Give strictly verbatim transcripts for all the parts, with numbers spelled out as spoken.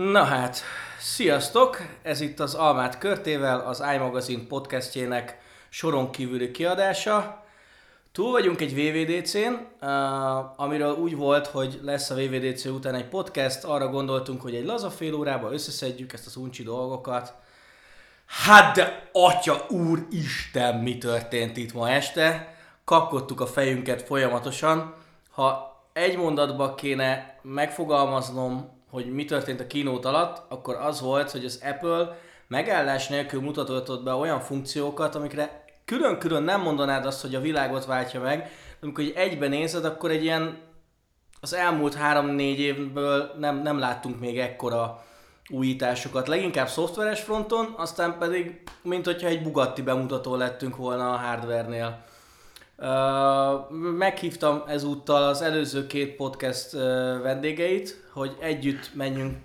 Na hát, sziasztok! Ez itt az Almád Körtével, az iMagazin podcastjének soron kívüli kiadása. Túl vagyunk egy vé vé dé cén, uh, amiről úgy volt, hogy lesz a vé vé dé cé után egy podcast, arra gondoltunk, hogy egy laza fél órába összeszedjük ezt az uncsi dolgokat. Hát de atya úristen, mi történt itt ma este? Kapkodtuk a fejünket folyamatosan. Ha egy mondatba kéne megfogalmaznom, hogy mi történt a keynote alatt, akkor az volt, hogy az Apple megállás nélkül mutatott be olyan funkciókat, amikre külön-külön nem mondanád azt, hogy a világot váltja meg, de amikor egyben nézed, akkor egy ilyen az elmúlt három-négy évből nem, nem láttunk még ekkora újításokat. Leginkább szoftveres fronton, aztán pedig, mint hogyha egy Bugatti bemutató lettünk volna a hardware-nél. Uh, meghívtam ezúttal az előző két podcast uh, vendégeit, hogy együtt menjünk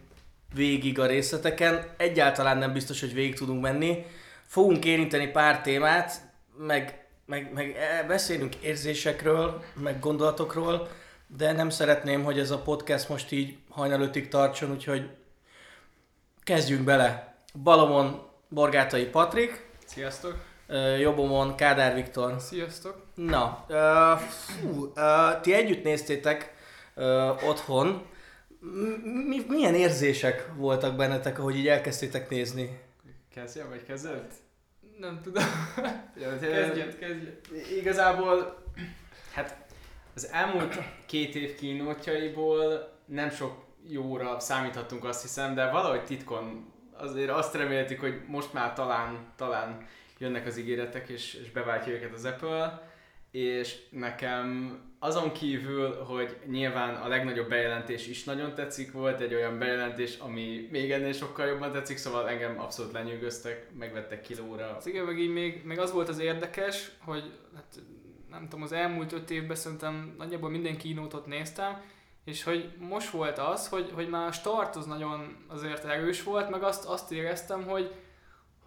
végig a részleteken. Egyáltalán nem biztos, hogy végig tudunk menni. Fogunk érinteni pár témát, meg, meg, meg beszélünk érzésekről, meg gondolatokról, de nem szeretném, hogy ez a podcast most így hajnal ötig tartson, úgyhogy kezdjünk bele. Balomon Borgátai Patrik. Sziasztok! Jobbomon Kádár Viktor. Sziasztok! Na, uh, fú, uh, ti együtt néztétek uh, otthon. Mi, milyen érzések voltak bennetek, ahogy így elkezdtétek nézni? Kezdjem, vagy kezdett? Nem tudom. Kezdjed, kezdjed. Igazából, hát az elmúlt két év kínótjaiból nem sok jóra számíthatunk, azt hiszem, de valahogy titkon azért azt reméltük, hogy most már talán, talán jönnek az ígéretek, és, és beváltja őket az Apple, és nekem azon kívül, hogy nyilván a legnagyobb bejelentés is nagyon tetszik, volt egy olyan bejelentés, ami még ennél sokkal jobban tetszik, szóval engem abszolút lenyűgöztek, megvettek kilóra. Az igen, meg így még, még az volt az érdekes, hogy hát, nem tudom, az elmúlt öt évben szerintem nagyjából minden kínótot néztem, és hogy most volt az, hogy, hogy már a start az nagyon azért erős volt, meg azt, azt éreztem, hogy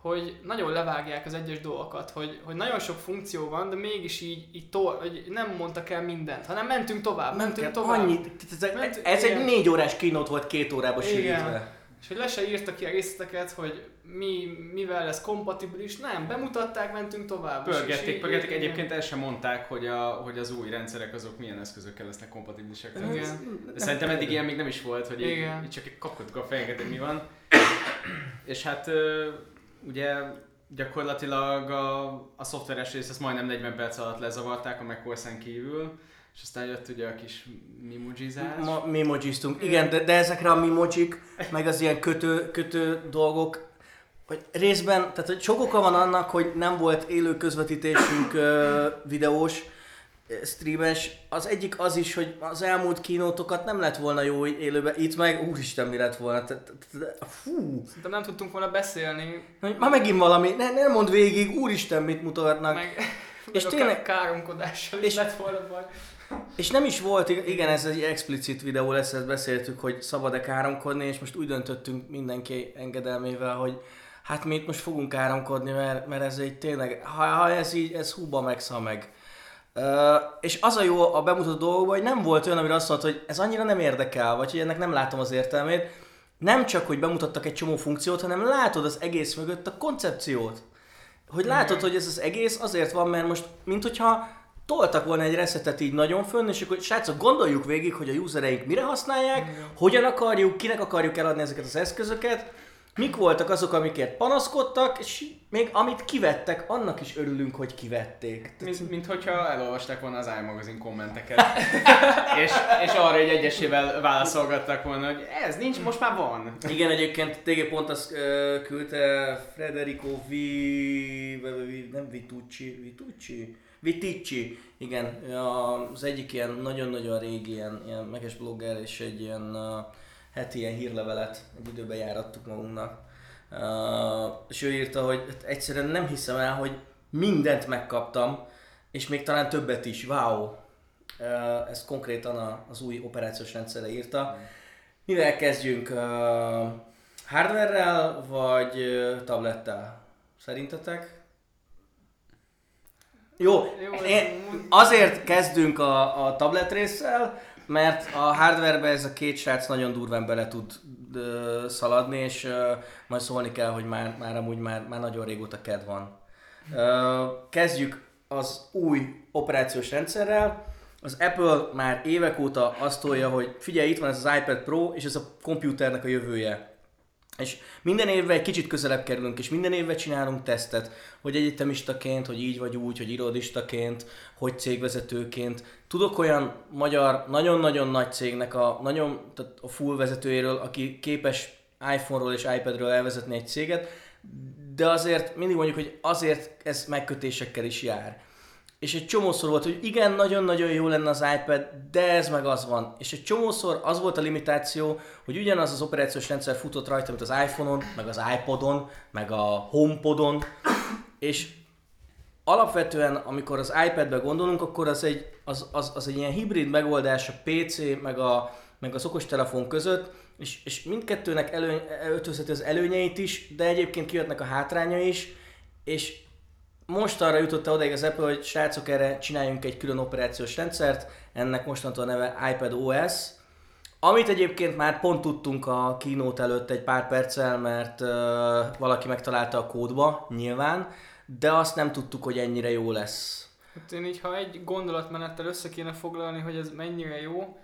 hogy nagyon levágják az egyes dolgokat, hogy, hogy nagyon sok funkció van, de mégis így, így tol, hogy nem mondtak el mindent, hanem mentünk tovább, mentünk tovább. Annyit, ez Ment, ez egy négy órás kínót volt két órába sűrítve. És hogy le se írtak ki a részleteket, hogy mi, mivel lesz kompatibilis, nem, bemutatták, mentünk tovább. Pörgették, pörgették, egyébként el sem mondták, hogy, a, hogy az új rendszerek azok milyen eszközökkel lesznek kompatibilisek. Szerintem eddig ilyen még nem is volt, hogy így, így csak kapkodtuk a fejeket, hogy mi van. És hát ugye gyakorlatilag a, a szoftveres részt ezt majdnem negyven perc alatt lezavarták a MacOS-en kívül, és aztán jött ugye a kis mimojizás. Ma, mimojiztunk, igen, de, de ezekre a mimojik, meg az ilyen kötő, kötő dolgok, hogy részben, tehát hogy sok oka van annak, hogy nem volt élő közvetítésünk videós, streames, az egyik az is, hogy az elmúlt kínótokat nem lett volna jó élőben, itt meg úristen mi lett volna, fú! Szerintem nem tudtunk volna beszélni. Már megint valami, ne, ne mondd végig, úristen mit mutatnak. Meg, és meg tényleg káromkodással is lett volna baj. És nem is volt, igen, ez egy explicit videó lesz, ezt beszéltük, hogy szabad-e káromkodni, és most úgy döntöttünk mindenki engedelmével, hogy hát mi itt most fogunk káromkodni, mert, mert ez így tényleg, ha, ha ez így, ez húba megszal meg. Uh, és az a jó a bemutatott dolgokban, hogy nem volt olyan, amire azt mondta, hogy ez annyira nem érdekel, vagy hogy ennek nem látom az értelmét. Nem csak, hogy bemutattak egy csomó funkciót, hanem látod az egész mögött a koncepciót. Hogy látod, hogy ez az egész azért van, mert most mint hogyha toltak volna egy resetet így nagyon fönn, és akkor srácok, gondoljuk végig, hogy a usereink mire használják, hogyan akarjuk, kinek akarjuk eladni ezeket az eszközöket, mik voltak azok, amikért panaszkodtak, és még amit kivettek, annak is örülünk, hogy kivették. Mint, mint hogyha elolvasták volna az iMagazin kommenteket. és, és arra egy egyesével válaszolgattak volna, hogy ez nincs, most már van. Igen, egyébként té gé pont azt uh, küldte Federico Vi... nem Viticci, Viticci? Viticci. Igen, az egyik ilyen nagyon-nagyon régi ilyen, ilyen meges blogger, és egy ilyen... Uh, heti ilyen hírlevelet egy időben járattuk magunknak. Uh, és ő írta, hogy hát egyszerűen nem hiszem el, hogy mindent megkaptam, és még talán többet is. Wow! Uh, ezt konkrétan a, az új operációs rendszerre írta. Mivel kezdjünk? Uh, hardware-rel vagy uh, tablettel? Szerintetek? Jó, Jó én, azért kezdünk a, a tablet résszel, mert a hardwarebe ez a két srác nagyon durván bele tud ö, szaladni, és ö, majd szólni kell, hogy már, már amúgy már, már nagyon régóta kedv van. Ö, kezdjük az új operációs rendszerrel. Az Apple már évek óta azt tolja, hogy figyelj, itt van ez az iPad Pro, és ez a komputernek a jövője. És minden évvel egy kicsit közelebb kerülünk, és minden évvel csinálunk tesztet, hogy egyetemistaként, hogy így vagy úgy, hogy irodaként, hogy cégvezetőként. Tudok olyan magyar, nagyon-nagyon nagy cégnek a, nagyon, tehát a full vezetőjéről, aki képes iPhone-ról és iPad-ről elvezetni egy céget, de azért mindig mondjuk, hogy azért ez megkötésekkel is jár. És egy csomószor volt, hogy igen, nagyon-nagyon jó lenne az iPad, de ez meg az van. És egy csomószor az volt a limitáció, hogy ugyanaz az operációs rendszer futott rajta, mint az iPhone-on, meg az iPod-on, meg a HomePod-on. És alapvetően, amikor az iPad-be gondolunk, akkor az egy, az, az, az egy ilyen hibrid megoldás a pé cé, meg, a, meg az okostelefon között, és, és mindkettőnek előny, ötvözheti az előnyeit is, de egyébként kijöttnek a hátránya is, és most arra jutott odaig az Apple, hogy srácok, erre csináljunk egy külön operációs rendszert, ennek mostantól a neve iPadOS, amit egyébként már pont tudtunk a keynote előtt egy pár perccel, mert uh, valaki megtalálta a kódba, nyilván, de azt nem tudtuk, hogy ennyire jó lesz. Hát én így, ha egy gondolatmenettel össze kéne foglalni, hogy ez mennyire jó,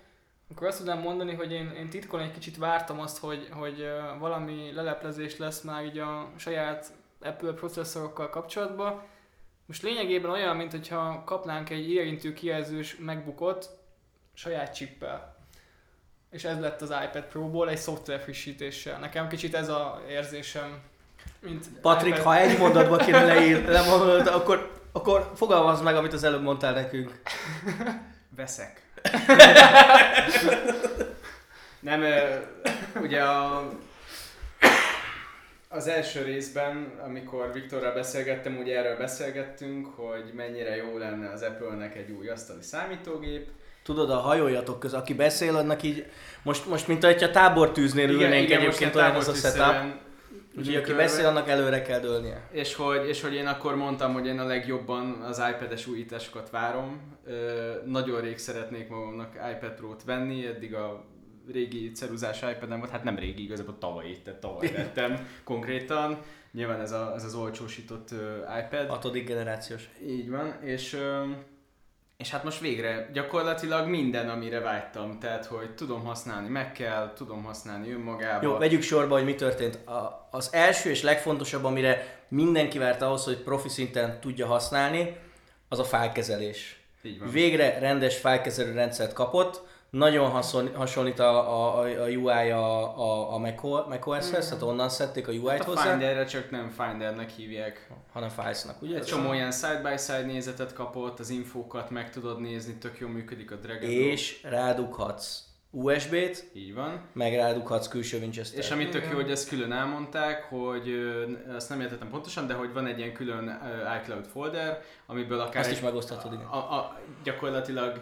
akkor azt tudom mondani, hogy én, én titkon egy kicsit vártam azt, hogy, hogy valami leleplezés lesz már így a saját Apple processzorokkal kapcsolatban. Most lényegében olyan, mint hogyha kapnánk egy érintő kijelzős MacBookot saját chippel. És ez lett az iPad Pro-ból egy szoftver frissítéssel. Nekem kicsit ez az érzésem, mint Patrik, iPad... ha egy mondatban kéne leír, lemondod, akkor, akkor fogalmazd meg, amit az előbb mondtál nekünk. Veszek. Nem, ugye a... Az első részben, amikor Viktorral beszélgettem, ugye erről beszélgettünk, hogy mennyire jó lenne az Apple-nek egy új asztali számítógép. Tudod, a hajoljatok közül, aki beszél, annak így, most, most mint ahogy a tábortűznél ülnénk, igen, egyébként olyan az a setup. Úgyhogy aki beszél, annak előre kell dőlnie. És hogy, és hogy én akkor mondtam, hogy én a legjobban az iPad-es újításokat várom. Ö, nagyon rég szeretnék magamnak iPad Pro-t venni, eddig a régi ceruzás iPad-en volt, hát nem régi, igazából tavaly, tehát tavaly lettem konkrétan. Nyilván ez, a, ez az olcsósított uh, iPad. Hatodik generációs. Így van, és, uh, és hát most végre gyakorlatilag minden, amire vágytam, tehát hogy tudom használni, meg kell, tudom használni önmagába. Jó, vegyük sorba, hogy mi történt. A, az első és legfontosabb, amire mindenki várt ahhoz, hogy profi szinten tudja használni, az a fájlkezelés. Így van. Végre rendes fájlkezelő rendszert kapott. Nagyon hasonlít a, a, a u i a, a, a macOS-hez, mm. tehát onnan szedték a u i-t hát a hozzá. A Finderre csak nem Findernek hívják, hanem Files-nak, ugye? Egy csomó ilyen side-by-side nézetet kapott, az infókat meg tudod nézni, tök jól működik a drag and drop. És rádughatsz u es bé-t, így van, meg rádughatsz külső Winchester-t. És ami tök jó, hogy ezt külön elmondták, hogy azt nem értettem pontosan, de hogy van egy ilyen külön iCloud folder, amiből akár... Ezt is megoszthatod, igen. A, a, gyakorlatilag...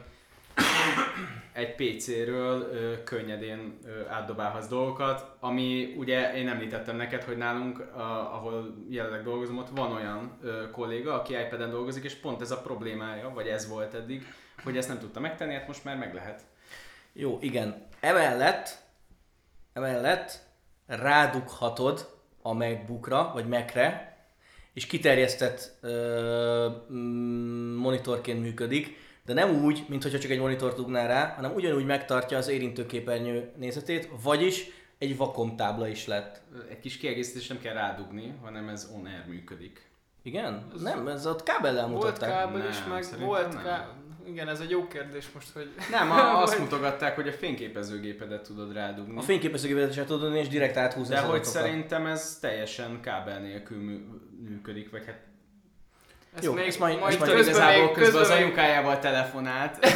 egy pé céről ö, könnyedén ö, átdobálhatsz dolgokat, ami ugye én említettem neked, hogy nálunk, a, ahol jelenleg dolgozom, ott van olyan ö, kolléga, aki iPad-en dolgozik, és pont ez a problémája, vagy ez volt eddig, hogy ezt nem tudta megtenni, hát most már meg lehet. Jó, igen. Emellett, emellett rádughatod a MacBookra, vagy Macre, és kiterjesztett ö, monitorként működik, de nem úgy, mintha csak egy monitort dugnál rá, hanem ugyanúgy megtartja az érintőképernyő nézetét, vagyis egy Wacom tábla is lett. Egy kis kiegészítés, nem kell rádugni, hanem ez on-air működik. Igen? Ez nem, ez ott kábellel mutatták. Volt kábel is, meg volt kábel. Igen, ez egy jó kérdés most, hogy... Nem, a, azt mutogatták, hogy a fényképezőgépedet tudod rádugni. A fényképezőgépedet sem tudod, és direkt áthúzni. De hogy szerintem ez teljesen kábel nélkül működik, vagy hát... Ezt jó, még, ezt majd, majd közben igazából közben, közben az anyukájával telefonált.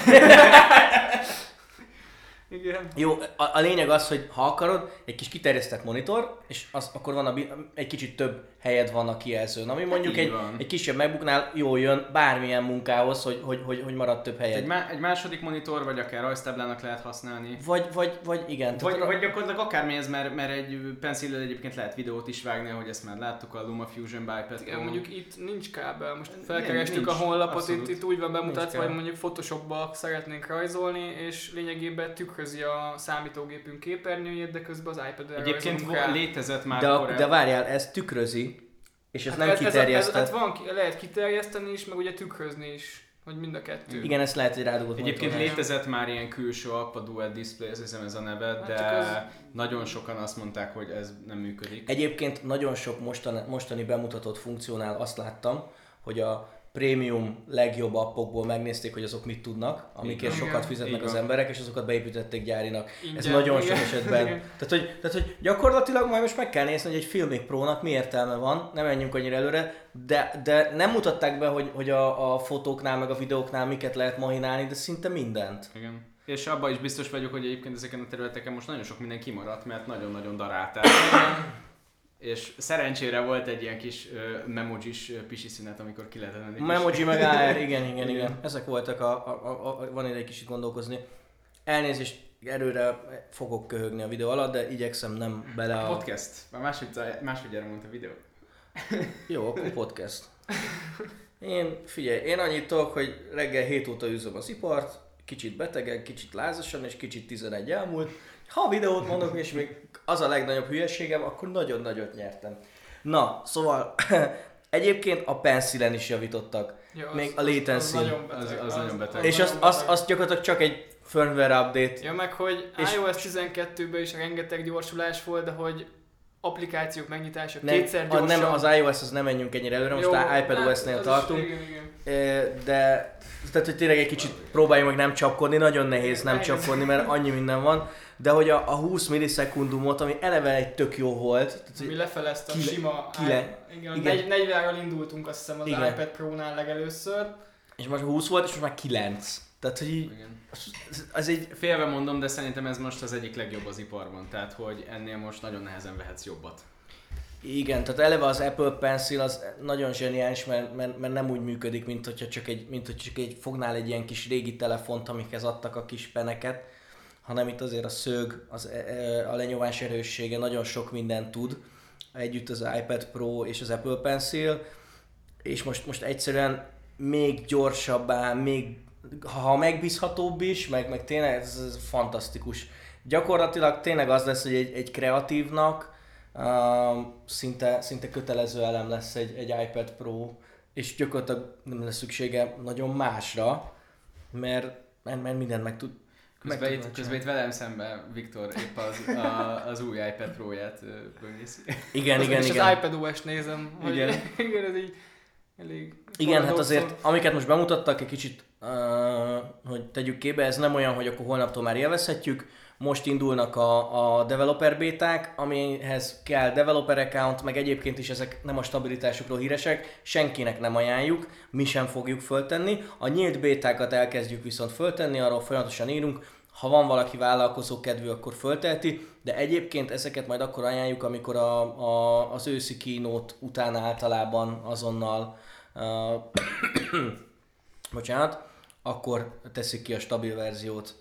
Igen. Jó, a, a lényeg az, hogy ha akarod, egy kis kiterjesztett monitor, és az, akkor van a, egy kicsit több helyed van a kijelzőn, ami mondjuk egy, egy kisebb MacBooknál jól jön bármilyen munkához, hogy, hogy, hogy, hogy marad több helyed. Egy, má- egy második monitor, vagy akár rajztáblának lehet használni. Vagy, vagy, vagy igen. Vagy, vagy gyakorlatilag akármi ez, mert, mert egy Pencil-lel egyébként lehet videót is vágni, ahogy ezt már láttuk a LumaFusion iPad. Igen, mondjuk itt nincs kábel, most felkerestük a honlapot, abszolút. itt, itt úgy van bemutatva, hogy mondjuk Photoshopba szeretnénk rajzolni, és lényegében tükrözi a számítógépünk képernyőjét, de közben az iPad-el egyébként létezett már. De, de várjál, ez tükrözi. És ezt hát nem kiterjesztett. Ez, ez, hát van, lehet kiterjeszteni is, meg ugye tükrözni is, hogy mind a kettő. Igen, ezt lehet, hogy rádugott. Egyébként létezett már ilyen külső app, a Dual Display, ez hiszem ez a neve, hát de az... nagyon sokan azt mondták, hogy ez nem működik. Egyébként nagyon sok mostani, mostani bemutatott funkciónál azt láttam, hogy a prémium legjobb appokból megnézték, hogy azok mit tudnak, amikért igen, sokat fizetnek igen. az emberek, és azokat beépítették gyárinak. Ingyen, ez nagyon igen. sok esetben. Tehát hogy, tehát, hogy gyakorlatilag majd most meg kell nézni, hogy egy Filmic Pro-nak mi értelme van, nem menjünk annyira előre, de, de nem mutatták be, hogy, hogy a, a fotóknál, meg a videóknál miket lehet mahinálni, de szinte mindent. Igen. És abban is biztos vagyok, hogy egyébként ezeken a területeken most nagyon sok minden kimaradt, mert nagyon-nagyon darálták. És szerencsére volt egy ilyen kis uh, memojis uh, pisi szünet, amikor ki lehetett lenni. Memoji meg á er, igen, igen, igen. Ezek voltak, a, a, a, a, van ide egy kicsit gondolkozni. Elnézést, erőre fogok köhögni a videó alatt, de igyekszem nem bele a... Podcast. Már máshogy erre mondta a videó. Jó, akkor podcast. Én, figyelj, én annyit tudok, hogy reggel hét óta üzöm az ipart, kicsit betegen, kicsit lázasan, és kicsit tizenegy elmúlt. Ha a videót mondok, és még az a legnagyobb hülyeségem, akkor nagyon nagyot nyertem. Na, szóval egyébként a Pencilen is javítottak. Ja, az, még a latency. Az, az, az, az, az nagyon beteg. És azt az, az gyakorlatilag csak egy firmware update. Ja, meg hogy iOS tizenkettőben is rengeteg gyorsulás volt, de hogy applikációk megnyitása nem, kétszer gyorsan. Nem, az iOS az nem menjünk ennyire előre, most már iPadOS-nél tartunk. Is, igen, igen. De tehát, hogy tényleg egy kicsit próbáljuk meg nem csapkodni, nagyon nehéz nem nehéz. csapkodni, mert annyi minden van. De hogy a, a húsz millisekundumot, ami eleve egy tök jó volt. Mi lefelezte a sima... Kile, igen, igen. negyvenről indultunk azt hiszem az igen. iPad Pro-nál legelőször. És most húsz volt, és most már kilenc. Tehát, hogy így, az egy... Félve mondom, de szerintem ez most az egyik legjobb az iparban. Tehát, hogy ennél most nagyon nehezen vehetsz jobbat. Igen, tehát eleve az Apple Pencil az nagyon zseniális, mert, mert, mert nem úgy működik, mint hogyha csak egy, mint hogyha csak egy fognál egy ilyen kis régi telefont, amikhez adtak a kis peneket, hanem itt azért a szög, az, a lenyomás erőssége nagyon sok mindent tud, együtt az iPad Pro és az Apple Pencil, és most, most egyszerűen még gyorsabbá, még ha megbízhatóbb is, meg, meg tényleg ez, ez fantasztikus. Gyakorlatilag tényleg az lesz, hogy egy, egy kreatívnak uh, szinte, szinte kötelező elem lesz egy, egy iPad Pro, és gyakorlatilag nem lesz szüksége nagyon másra, mert, mert mindent meg tud. Közben itt, közben itt velem szemben Viktor épp az, a, az új iPad Pro-ját böngészi. Igen, igen, és igen. És az iPadOS nézem, hogy igen. igen, ez így elég... Igen, hát azért, amiket most bemutattak egy kicsit, uh, hogy tegyük képbe, ez nem olyan, hogy akkor holnaptól már élvezhetjük. Most indulnak a, a developer béták, amihez kell developer account, meg egyébként is ezek nem a stabilitásukról híresek, senkinek nem ajánljuk, mi sem fogjuk föltenni. A nyílt bétákat elkezdjük viszont föltenni, arról folyamatosan írunk, ha van valaki vállalkozó kedvű, akkor fölteheti, de egyébként ezeket majd akkor ajánljuk, amikor a, a, az őszi kínót után általában azonnal, uh, bocsánat, akkor teszik ki a stabil verziót.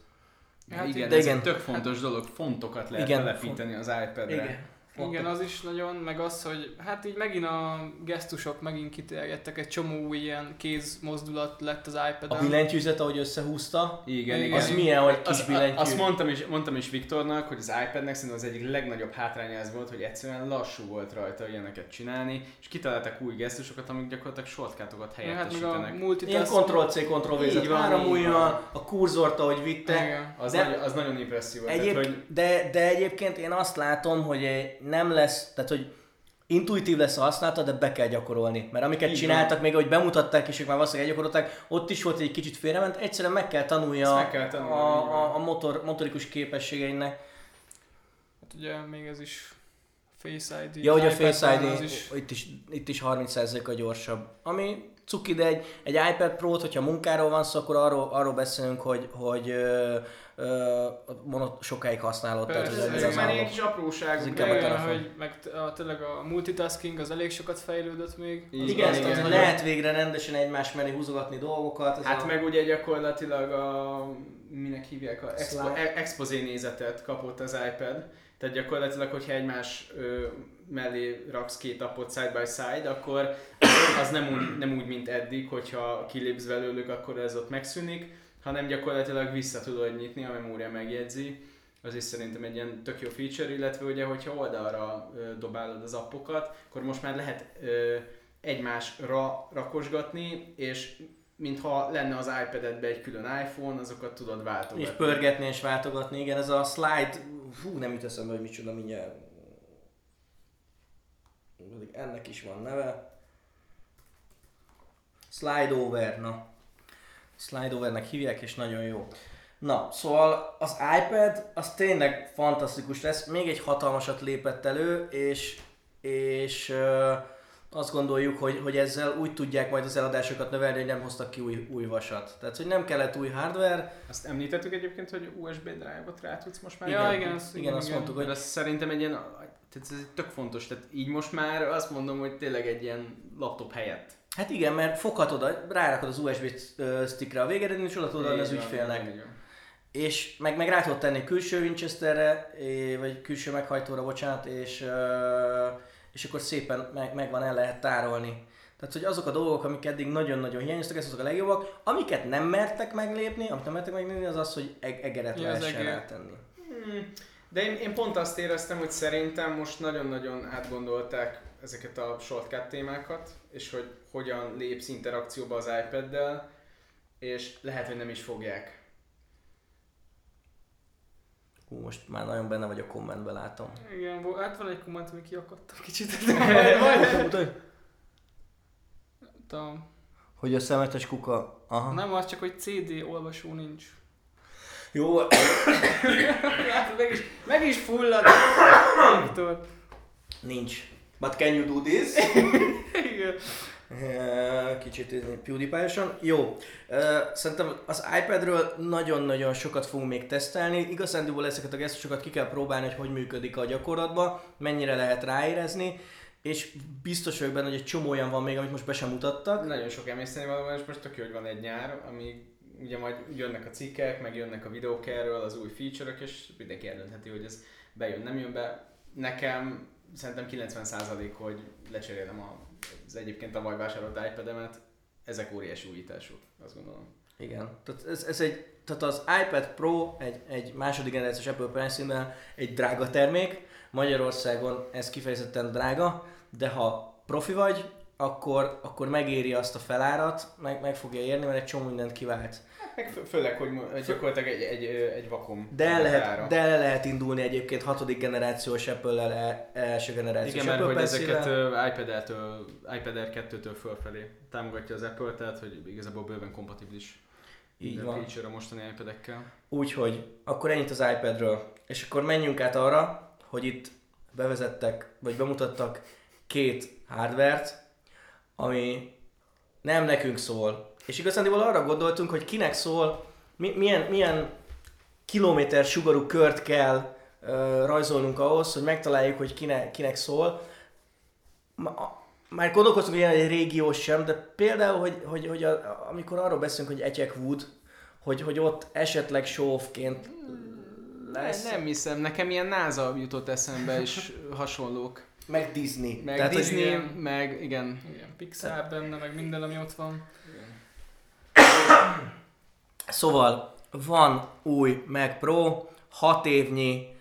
Hát igen, de ez igen. egy tök fontos hát, dolog, fontokat lehet igen, telepíteni az iPadre. Igen. igen, az is nagyon, meg az, hogy hát így megint a gesztusok megint kiterjedtek, egy csomó új ilyen kézmozdulat lett az iPad-en. A billentyűzet, ahogy összehúzta, igen, igen. az igen. milyen, hogy kis az, billentyű. Azt mondtam is, mondtam is Viktornak, hogy az iPadnek szerintem az egyik legnagyobb hátránya az volt, hogy egyszerűen lassú volt rajta ilyeneket csinálni, és kitaláltak új gesztusokat, amik gyakorlatilag shortcutokat helyettesítenek. Hát multitask... Ilyen kontroll cé, kontroll vé, három ujjal, a kurzort, ahogy vitte. Az, de... nagy, az nagyon impresszív. Egyéb... Tehát, hogy... de, de egyébként én azt látom, hogy nem lesz, tehát hogy intuitív lesz a használata, de be kell gyakorolni. Mert amiket igen. csináltak, még ahogy bemutatták és ők már valószínűleg elgyakorolták, ott is volt egy kicsit félrement, egyszerűen meg kell tanulja meg kell tanulni, a, a, a motor, motorikus képességeinek. Hát ugye még ez is Face áj dí. Ja, hogy a Face áj dí, is... Itt, is, itt is harminc százalékkal gyorsabb. Ami cuki, de egy, egy iPad Pro-t, hogyha munkáról van szó, akkor arról, arról beszélünk, hogy, hogy ö, ö, monot sokáig használod. Persze, tehát, ez, ez, ez már egy kis apróság, hogy meg a, tényleg a multitasking az elég sokat fejlődött még. Az igen, az, az, az, az lehet végre rendesen egymás mellé húzogatni dolgokat. Hát a... meg ugye gyakorlatilag a, minek hívják, a expo, expozé nézetet kapott az iPad. Tehát gyakorlatilag, hogyha egymás ö, mellé raksz két appot side by side, akkor az nem úgy, nem úgy mint eddig, hogyha kilépsz belőlük, akkor ez ott megszűnik, hanem gyakorlatilag vissza tudod nyitni, a memória megjegyzi. Az is szerintem egy ilyen tök jó feature, illetve ugye, hogyha oldalra ö, dobálod az appokat, akkor most már lehet ö, egymásra rakosgatni, és mintha lenne az iPad-edben egy külön iPhone, azokat tudod váltogatni. És pörgetni és váltogatni, igen, ez a slide, hú, nem jut eszembe, hogy micsoda mindjárt. Ennek is van neve. Slide over, na. Slide overnek hívják, és nagyon jó. Na, szóval az iPad az tényleg fantasztikus lesz, még egy hatalmasat lépett elő, és... és azt gondoljuk, hogy, hogy ezzel úgy tudják majd az eladásokat növelni, hogy nem hoztak ki új, új vasat. Tehát, hogy nem kellett új hardware. Azt említettük egyébként, hogy u es bé drive-ot rá tudsz most már. Ja, igen, igen, azt, igen, igen, azt mondtuk, igen. Hogy... Ez szerintem egy ilyen, ez tök fontos, tehát így most már azt mondom, hogy tényleg egy ilyen laptop helyett. Hát igen, mert foghatod, rárakod az u es bé stickre a végeredményt, és oda tudod adni az ügyfélnek. Igen, igen. És meg, meg rá tudod tenni külső Winchesterre, vagy külső meghajtóra, bocsánat, és... és akkor szépen meg, megvan, el lehet tárolni. Tehát, hogy azok a dolgok, amik eddig nagyon-nagyon hiányoztak, ez azok a legjobbak, amiket nem mertek meglépni, amit nem mertek meglépni, az az, hogy eg- egeret ja, lehessen rátenni. Hmm. De én, én pont azt éreztem, hogy szerintem most nagyon-nagyon átgondolták ezeket a shortcut témákat, és hogy hogyan lépsz interakcióba az iPaddel, és lehet, hogy nem is fogják. Most már nagyon benne vagy a kommentben, látom. Igen, hát van egy komment, ami kiakadtam kicsit. Nem hogy a szemetes kuka... Aha. Nem, az csak, hogy cé dé olvasó nincs. Jó. Hát meg is, meg is fullad. Viktor. Nincs. But can you do this? Igen. Kicsit PewDiePie-osan. Jó, szerintem az iPadről nagyon-nagyon sokat fogunk még tesztelni. Igazándiból ezeket a gesztusokat ki kell próbálni, hogy hogy működik a gyakorlatban, mennyire lehet ráérezni, és biztos vagyok benne, hogy egy csomó olyan van még, amit most be sem mutattak. Nagyon sok emészteni valóban, és most tök jó, hogy van egy nyár, ami ugye majd jönnek a cikkek, meg jönnek a videók erről, az új feature-ök, és mindenki eldöntheti, hogy ez bejön, nem jön be. Nekem szerintem kilencven százalék, hogy lecserélem a az egyébként tavaly vásárolt iPad-emet, ezek óriási újítások, azt gondolom. Igen, tehát, ez, ez egy, tehát az iPad Pro egy, egy második generációs Apple Pencil-ben egy drága termék, Magyarországon ez kifejezetten drága, de ha profi vagy, akkor, akkor megéri azt a felárat, meg, meg fogja érni, mert egy csomó mindent kivált. Meg fő, főleg, hogy gyakorlatilag egy, egy, egy Wacom. De el lehet, lehet indulni egyébként hatodik generációs Apple-lel, első generációs igen, Apple Pencil-lel. Igen, mert hogy ezeket iPad Air kettőtől fölfelé támogatja az Apple, tehát hogy igazából bőven kompatibilis. Így van. A feature a mostani iPad-ekkel. Úgyhogy, akkor ennyit az iPadről. És akkor menjünk át arra, hogy itt bevezettek, vagy bemutattak két hardvert, ami nem nekünk szól. És igazándiból arra gondoltunk, hogy kinek szól, mi, milyen, milyen kilométer sugarú kört kell uh, rajzolnunk ahhoz, hogy megtaláljuk, hogy kinek, kinek szól. Már gondolkoztunk, hogy egy régiós sem, de például, hogy, hogy, hogy a, amikor arról beszélünk, hogy Etyekwood, hogy, hogy ott esetleg show-offként lesz. Nem, nem hiszem, nekem ilyen NASA jutott eszembe is hasonlók. Meg Disney. Meg tehát Disney, igen. meg igen. igen. Pixar benne, meg minden, ami ott van. Igen. Szóval van új Mac Pro, hat évnyi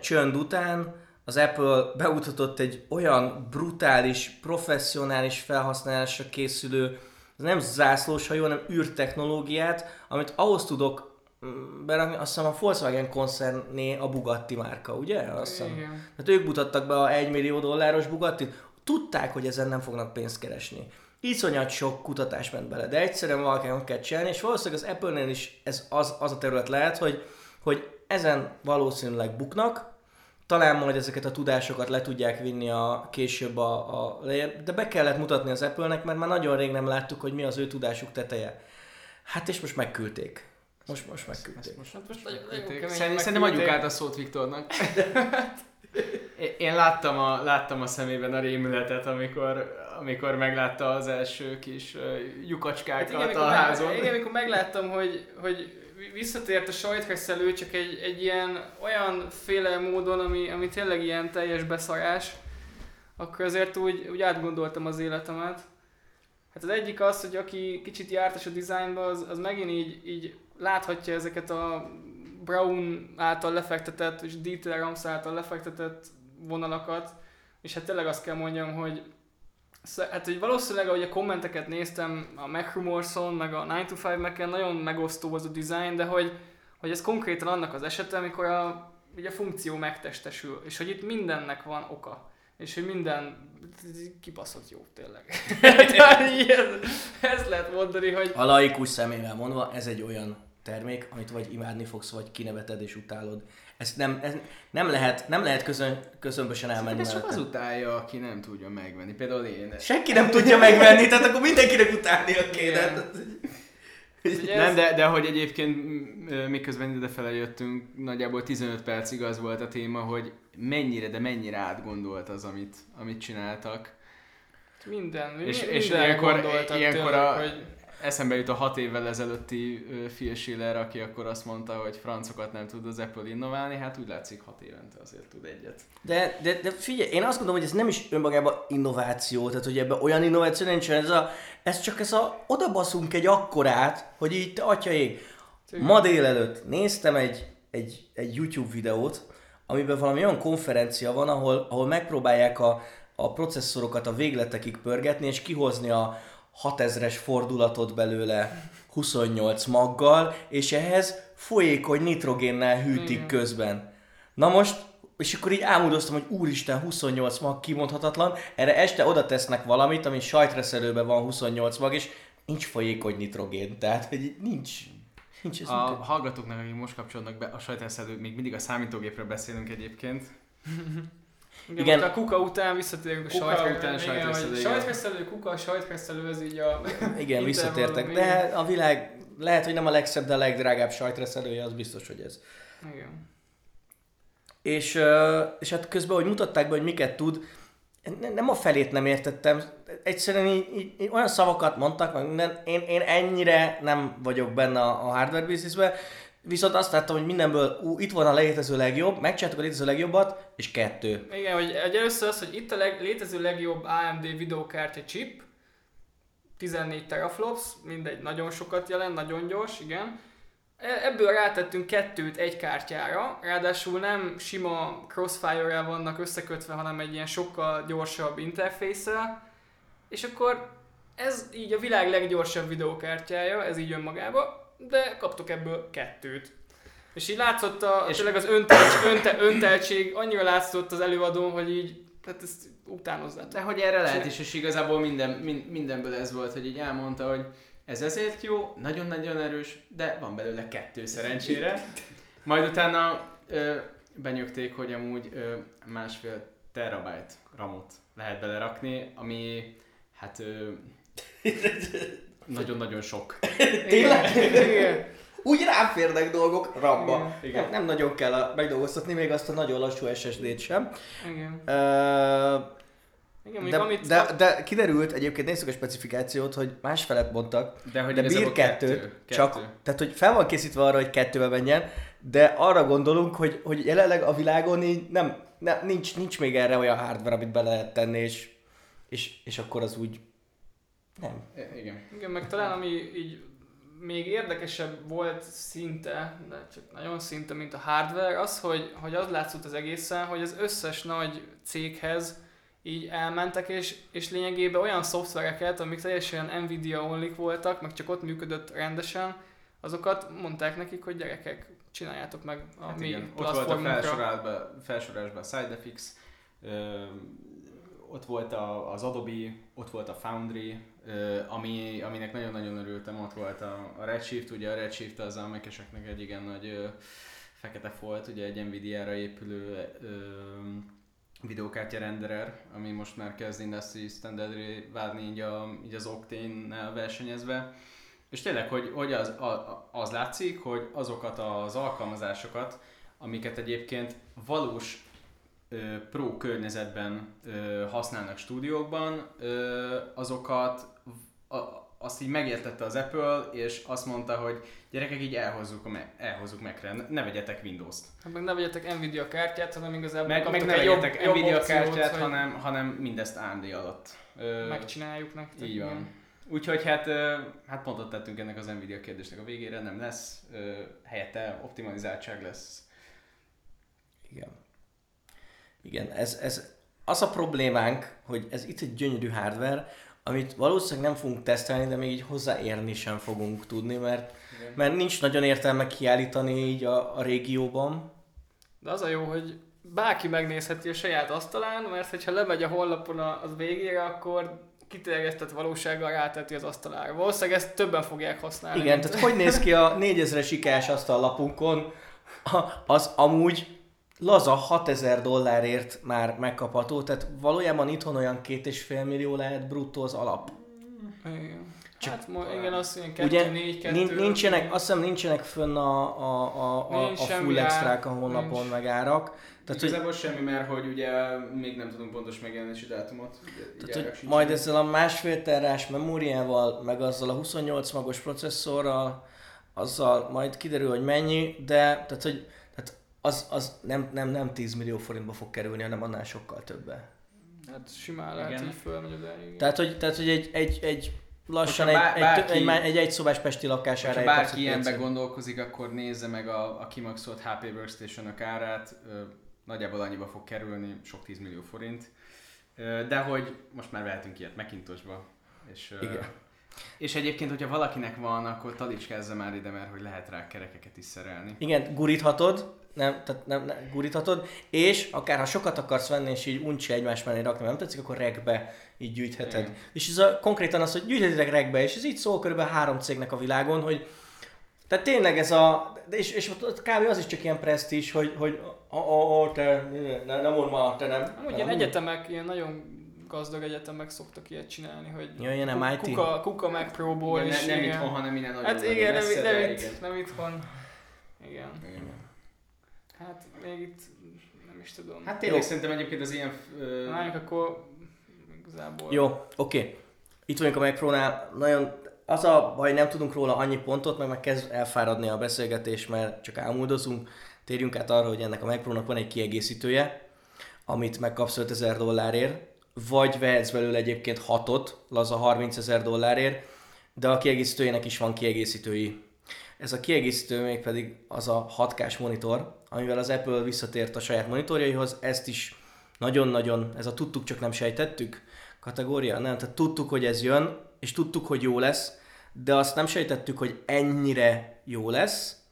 csönd után az Apple beutatott egy olyan brutális, professzionális felhasználásra készülő, nem zászlóshajó, hanem űrtechnológiát, amit ahhoz tudok berakni, azt hiszem a Volkswagen koncerné a Bugatti márka, ugye? Azt hiszem. Tehát ők mutattak be a egy millió dolláros Bugattit. Tudták, hogy ezen nem fognak pénzt keresni. Iszonyat sok kutatás ment bele, de egyszerűen valakinek kell csinálni, és valószínűleg az Apple-nél is ez az, az a terület lehet, hogy, hogy ezen valószínűleg buknak, talán majd ezeket a tudásokat le tudják vinni a később a, a... De be kellett mutatni az Apple-nek, mert már nagyon rég nem láttuk, hogy mi az ő tudásuk teteje. Hát és most megküldték. Most, most megküldték. Most, most, most megküldték. Szerintem adjuk át a szót Viktornak. Én láttam a, láttam a szemében a rémületet, amikor, amikor meglátta az első kis lyukacskákat hát a házon. Igen, amikor megláttam, hogy, hogy visszatért a sajtheszelő, csak egy, egy ilyen olyan féle módon, ami, ami tényleg ilyen teljes beszarás, akkor azért úgy, úgy átgondoltam az életemet. Hát az egyik az, hogy aki kicsit jártas a dizájnba, az, az megint így, így láthatja ezeket a Brown által lefektetett és Dieter Rams által lefektetett vonalakat, és hát tényleg azt kell mondjam, hogy, hát, hogy valószínűleg ahogy a kommenteket néztem a Mac Rumorson, meg a nine to five Mac-en nagyon megosztó az a design, de hogy, hogy ez konkrétan annak az esete, amikor a, ugye a funkció megtestesül, és hogy itt mindennek van oka. És hogy minden kibaszott jó, tényleg. Ez lehet mondani, hogy... A laikus szemével mondva, ez egy olyan termék, amit vagy imádni fogsz, vagy kineveted és utálod. Ezt nem, ez nem lehet, nem lehet közön, közömbösen elmenni. Ez csak az utálja, aki nem tudja megvenni. Például én. Senki nem tudja megvenni, tehát akkor mindenkinek utálnia kéne. Nem, de, de hogy egyébként miközben idefele jöttünk, nagyjából tizenöt percig az volt a téma, hogy mennyire, de mennyire átgondolt az, amit, amit csináltak. Minden, mi, és, minden és ilyenkor, gondoltak ilyenkor tőlük, a, hogy... eszembe jut a hat évvel ezelőtti Phil Schiller, aki akkor azt mondta, hogy francokat nem tud az Apple innoválni, hát úgy látszik hat évente azért tud egyet. De, de, de figyelj, én azt gondolom, hogy ez nem is önmagában innováció, tehát hogy ebben olyan innováció nincsen, ez, a, ez csak ez a odabaszunk egy akkorát, hogy így te atyaég. Ma délelőtt néztem egy, egy, egy YouTube videót, amiben valami olyan konferencia van, ahol, ahol megpróbálják a, a processzorokat a végletekig pörgetni, és kihozni a hatezres fordulatot belőle huszonnyolc maggal, és ehhez folyékony nitrogénnel hűtik mm. közben. Na most, és akkor így álmodoztam, hogy úristen, huszonnyolc mag kimondhatatlan, erre este oda tesznek valamit, ami sajtreszelőben van huszonnyolc mag, és nincs folyékony nitrogén, tehát hogy nincs... Nincs a minket. Hallgatóknak, akik most kapcsolódnak be, a sajtreszelő, még mindig a számítógépről beszélünk egyébként. Igen, igen. A kuka után visszatérünk a sajtreszelő. Kuka után sajtreszelő, sajtreszelő, kuka, sajtreszelő, ez így a... Igen, visszatértek, de a világ lehet, hogy nem a legszebb, de a legdrágább sajtreszelője, az biztos, hogy ez. Igen. És, és hát közben, hogy mutatták be, hogy miket tud, nem a felét nem értettem, egyszerűen így, így, így olyan szavakat mondtak, meg minden, én, én ennyire nem vagyok benne a, a hardware businessben, viszont azt láttam, hogy mindenből ú, itt van a létező legjobb, megcsináltuk a létező legjobbat, és kettő. Igen, hogy először az, hogy itt a leg, létező legjobb á em dé videókártya chip, tizennégy teraflops, mindegy, nagyon sokat jelent, nagyon gyors, igen. Ebből rátettünk kettőt egy kártyára, ráadásul nem sima Crossfire-rel vannak összekötve, hanem egy ilyen sokkal gyorsabb interfésszel, és akkor ez így a világ leggyorsabb videókártyája, ez így önmagába, de kaptok ebből kettőt. És így látszott a, és tényleg az önteltség, önte, önteltség annyira látszott az előadón, hogy így, tehát ezt utánozzátok. De hogy erre lehet is, és igazából minden, mind, mindenből ez volt, hogy így elmondta, hogy ez ezért jó, nagyon-nagyon erős, de van belőle kettő szerencsére. Majd utána ö, benyögték, hogy amúgy ö, másfél terabájt ramot lehet belerakni, ami hát ö, nagyon-nagyon sok. Tényleg? Igen. Úgy ráférnek dolgok ramban. Nem, nem nagyon kell a, megdolgoztatni még azt a nagyon lassú es es dét sem. Igen. Uh, Igen, de, amit... de, de kiderült, egyébként nézzük a specifikációt, hogy másfelet mondtak, de, hogy de bír kettőt, kettő, csak, kettő. Tehát hogy fel van készítve arra, hogy kettőbe menjen, de arra gondolunk, hogy, hogy jelenleg a világon így nem, nem, nincs, nincs még erre olyan hardware, amit be lehet tenni, és, és, és akkor az úgy nem. Igen. Igen, meg talán ami így még érdekesebb volt szinte, de csak nagyon szinte, mint a hardware, az, hogy, hogy az látszott az egészen, hogy az összes nagy céghez így elmentek, és, és lényegében olyan szoftvereket, amik teljesen Nvidia onlyk voltak, meg csak ott működött rendesen, azokat mondták nekik, hogy gyerekek, csináljátok meg a hát mi igen, platformunkra. Ott volt a felsorolásban a SideFX, ö, ott volt a, az Adobe, ott volt a Foundry, ö, ami, aminek nagyon-nagyon örültem, ott volt a, a Redshift, ugye a Redshift az a Mac-eseknek egy igen nagy ö, fekete folt, ugye egy Nvidia-ra épülő videókártya renderer, ami most már kezd industry standardré válni így, a, így az Octane-nel versenyezve. És tényleg, hogy, hogy az, a, az látszik, hogy azokat az alkalmazásokat, amiket egyébként valós ö, pro környezetben ö, használnak stúdiókban, ö, azokat a, azt így megértette az Apple, és azt mondta, hogy gyerekek, így elhozzuk, elhozzuk Macre, ne vegyetek Windows-t. Hát meg ne vegyetek Nvidia kártyát, hanem igazából meg, meg ne vegyetek jobb, Nvidia jobb kártyát, hogy... hanem, hanem mindezt á em dé alatt. Ö, Megcsináljuk nektek. Így van. Úgyhogy hát, hát pontot tettünk ennek az Nvidia kérdésnek a végére, nem lesz, helyette optimalizáltság lesz. Igen. Igen, ez, ez az a problémánk, hogy ez itt egy gyönyörű hardware, amit valószínűleg nem fogunk tesztelni, de még így hozzáérni sem fogunk tudni, mert, mert nincs nagyon értelme kiállítani így a, a régióban. De az a jó, hogy bárki megnézheti a saját asztalán, mert ha lemegy a honlapon az végére, akkor kiterjesztett valósággal ráteti az asztalára. Valószínűleg ezt többen fogják használni. Igen, tehát hogy néz ki a négyezres ikás asztallapunkon, az amúgy laza hatezer dollárért már megkapható, tehát valójában itthon olyan két és fél millió lehet bruttó az alap. Igen. Csak hát ma, igen, azt mondja, kettő négy kettő nincsenek, azt hiszem nincsenek fönn a, a, a, a, a full extrák a honlapon meg árak. Tehát igazából semmi, mert hogy ugye még nem tudunk pontos megjelenési dátumot. Ugye, tehát, hogy majd ezzel a másfél terrás memóriával, meg azzal a huszonnyolc magos processzorral, azzal majd kiderül, hogy mennyi, de tehát, hogy, tehát az, az nem, nem, nem tíz millió forintba fog kerülni, hanem annál sokkal többbe. Hát simán lehet, így fölmegy oda. Tehát, hogy, tehát, hogy egy, egy, egy lassan egy, bár, bárki, egy, egy, egy egyszobás pesti lakására. Ha bárki ilyenbe gondolkozik, akkor nézze meg a, a kimaxolt há pé Workstation-ök árát. Nagyjából annyiba fog kerülni, sok tíz millió forint. De hogy most már vehetünk ilyet Macintosba. És, és egyébként, hogyha valakinek van, akkor talicskázza már ide, mert hogy lehet rá kerekeket is szerelni. Igen, guríthatod. Nem, tehát nem, nem, guríthatod, és akár ha sokat akarsz venni, és így uncsi egymás mellé rakni, nem tetszik, akkor regbe így gyűjtheted. Igen. És ez a, konkrétan az, hogy gyűjthetitek regbe, és ez így szól körülbelül három cégnek a világon, hogy tehát tényleg ez a, és, és kb. Az is csak ilyen presztízs, hogy, hogy a, a, a, te ne, nem mondd már, te nem. nem, nem ilyen nem egyetemek, ilyen nagyon gazdag egyetemek szoktak ilyet csinálni, hogy ja, ku, kuka, kuka Mac Pro-ból is. Ne, nem igen. Itthon, hanem innen nagyon. Hát igen, nem, messze, nem, de, itt, igen. nem itthon. Igen. igen. Hát még itt nem is tudom. Hát tényleg jó. Szerintem egyébként az ilyen... Ö... Lányok, akkor igazából... Jó, oké. Okay. Itt vagyunk a Mac Pro-nál. Nagyon... Az a baj, nem tudunk róla annyi pontot, meg meg kezd elfáradni a beszélgetés, mert csak álmodozunk. Térjünk át arra, hogy ennek a Mac Pro-nak van egy kiegészítője, amit megkapsz ötezer dollárért, vagy vehetsz belőle egyébként hatot, laza harmincezer dollárért, de a kiegészítőjének is van kiegészítői. Ez a kiegészítő mégpedig az a hatkás monitor, amivel az Apple visszatért a saját monitorjaihoz, ezt is nagyon-nagyon, ez a tudtuk, csak nem sejtettük kategória, nem, tehát tudtuk, hogy ez jön, és tudtuk, hogy jó lesz, de azt nem sejtettük, hogy ennyire jó lesz,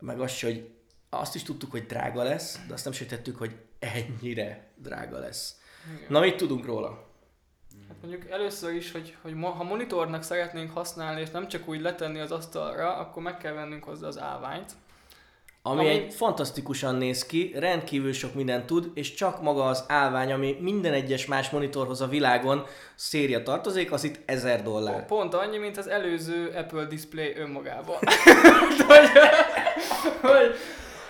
meg azt, hogy azt is tudtuk, hogy drága lesz, de azt nem sejtettük, hogy ennyire drága lesz. Igen. Na, mit tudunk róla? Hát mondjuk először is, hogy, hogy ma, ha monitornak szeretnénk használni, és nem csak úgy letenni az asztalra, akkor meg kell vennünk hozzá az állványt. Ami, ami egy fantasztikusan néz ki, rendkívül sok mindent tud, és csak maga az állvány, ami minden egyes más monitorhoz a világon széria tartozik, az itt ezer dollár. Pont annyi, mint az előző Apple Display önmagában. hogy,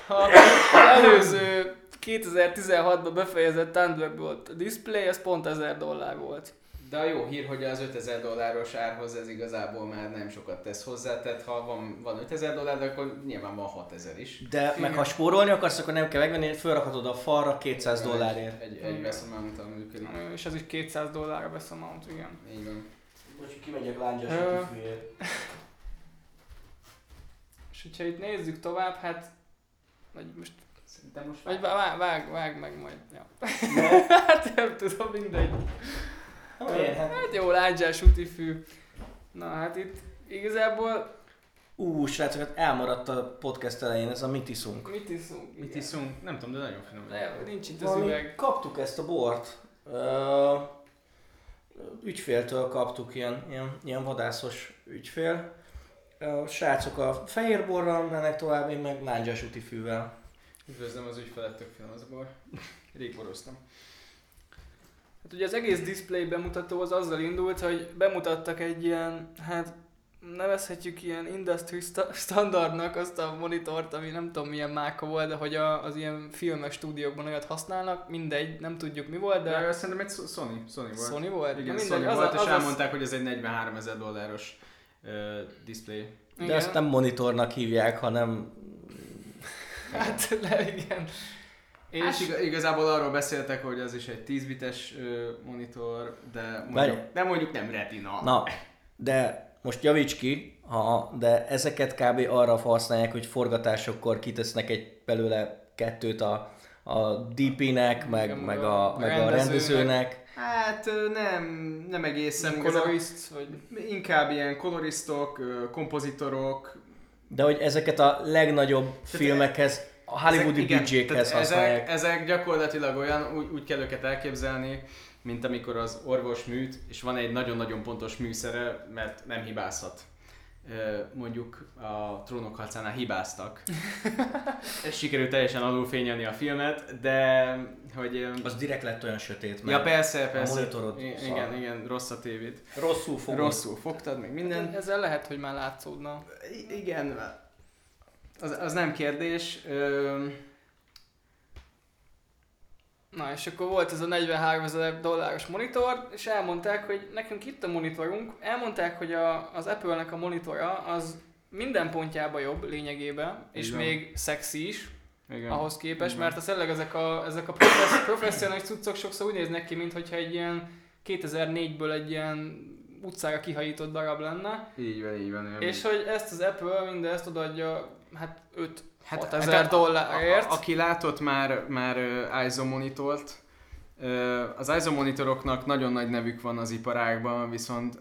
hogy az előző kétezer-tizenhatban befejezett Thunderbolt Display, ez pont ezer dollár volt. De a jó hír, hogy az ötezer dolláros árhoz ez igazából már nem sokat tesz hozzá, tehát ha van, van ötezer dollár, akkor nyilván van hatezer is. De meg ha spórolni akarsz, akkor nem kell megvenni, felrakhatod a falra kétszáz dollárért. Egy, egy veszamount-tal működik. És az is kétszáz dollár a veszamount, igen. Így van. Most kimegyek lángyas a kifélyét. És hogyha itt nézzük tovább, hát... Vagy most... Szerintem most vág. Vág, vág, vág meg majd. Ja. Hát nem tudom, mindegy. Olyan. Hát jó, lángyás útifű. Na hát itt igazából... Ú, srácokat, elmaradt a podcast elején ez a mit iszunk. Mit iszunk, igen. Mit iszunk? Nem tudom, de nagyon finom. Nem, nincs itt az üveg. Kaptuk ezt a bort. Ö, ügyféltől kaptuk, ilyen, ilyen, ilyen vadászos ügyfél. A srácok a fehér borral mennek tovább, én meg lángyas útifűvel. Üdvözlöm az ügyfelet, tök finom az a bor. Rég boroztam. Hát ugye az egész display bemutató az azzal indult, hogy bemutattak egy ilyen, hát nevezhetjük ilyen industry sta- standardnak azt a monitort, ami nem tudom milyen márka volt, de hogy a, az ilyen filmes stúdiókban olyat használnak, mindegy, nem tudjuk mi volt, de... de szerintem egy Sony, Sony volt. Sony volt? Igen, mindegy, Sony az volt, az és az elmondták, az... hogy ez egy negyvenhárom ezer dolláros uh, display. De igen. Azt nem monitornak hívják, hanem... hát le, igen. És igaz, igazából arról beszéltek, hogy az is egy tíz bites uh, monitor, de mondjuk, de mondjuk nem retina. Na, de most javíts ki, ha, de ezeket kb. Arra használják, hogy forgatásokkor kitesznek egy belőle kettőt a, a dé pé-nek, meg, meg, meg, a, meg a rendezőnek. Hát nem, nem egészen. Kolorist, vagy... Inkább ilyen kolorisztok, kompozitorok. De hogy ezeket a legnagyobb te filmekhez... A hollywoodi büdzsékhez használják. Ezek, ezek gyakorlatilag olyan, úgy, úgy kell őket elképzelni, mint amikor az orvos műt, és van egy nagyon-nagyon pontos műszere, mert nem hibázhat. Mondjuk a Trónok harcánál hibáztak. Sikerült teljesen alulfényelni a filmet, de hogy... Az direkt lett olyan sötét, mert ja, persze, persze. A monitorod igen, szal. igen, rossz a tévét. Rosszul fogod. Rosszul fogtad, meg minden. Ezzel lehet, hogy már látszódna. I- igen, Az, az nem kérdés. Ö... Na és akkor volt ez a negyvenhárom ezer dolláros monitor, és elmondták, hogy nekünk itt a monitorunk, elmondták, hogy a, az Apple-nek a monitora az minden pontjában jobb lényegében, és igen, még szexi is. Igen, ahhoz képest, igen, mert az tényleg ezek a, ezek a professz, professzionális cuccok sokszor úgy néznek ki, mintha egy ilyen kétezer-négyből egy ilyen utcára kihajított darab lenne. Így van, így van. És hogy ezt az Apple mindezt odaadja hát öt-hat ezer dollárért. Aki látott már, már uh, i es o monitort, uh, az i es o monitoroknak nagyon nagy nevük van az iparágban, viszont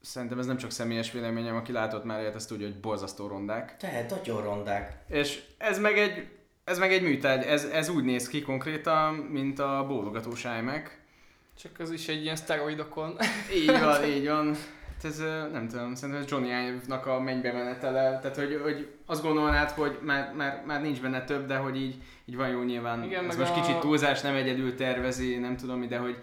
szerintem ez nem csak személyes véleményem, aki látott már ilyet, azt tudja, hogy borzasztó rondák. Tehát nagyon rondák. És ez meg egy, ez meg egy műtárgy, ez, ez úgy néz ki konkrétan, mint a bólogatós iMac. Csak az is egy ilyen szteroidokon. Így van, így van. Ez nem tudom, szerintem ez Johnny Ive-nak a mennybe menetele, tehát hogy, hogy azt gondolnád, hogy már, már, már nincs benne több, de hogy így, így van jó nyilván. Igen, ez most a... kicsit túlzás, nem egyedül tervezi, nem tudom ide, hogy...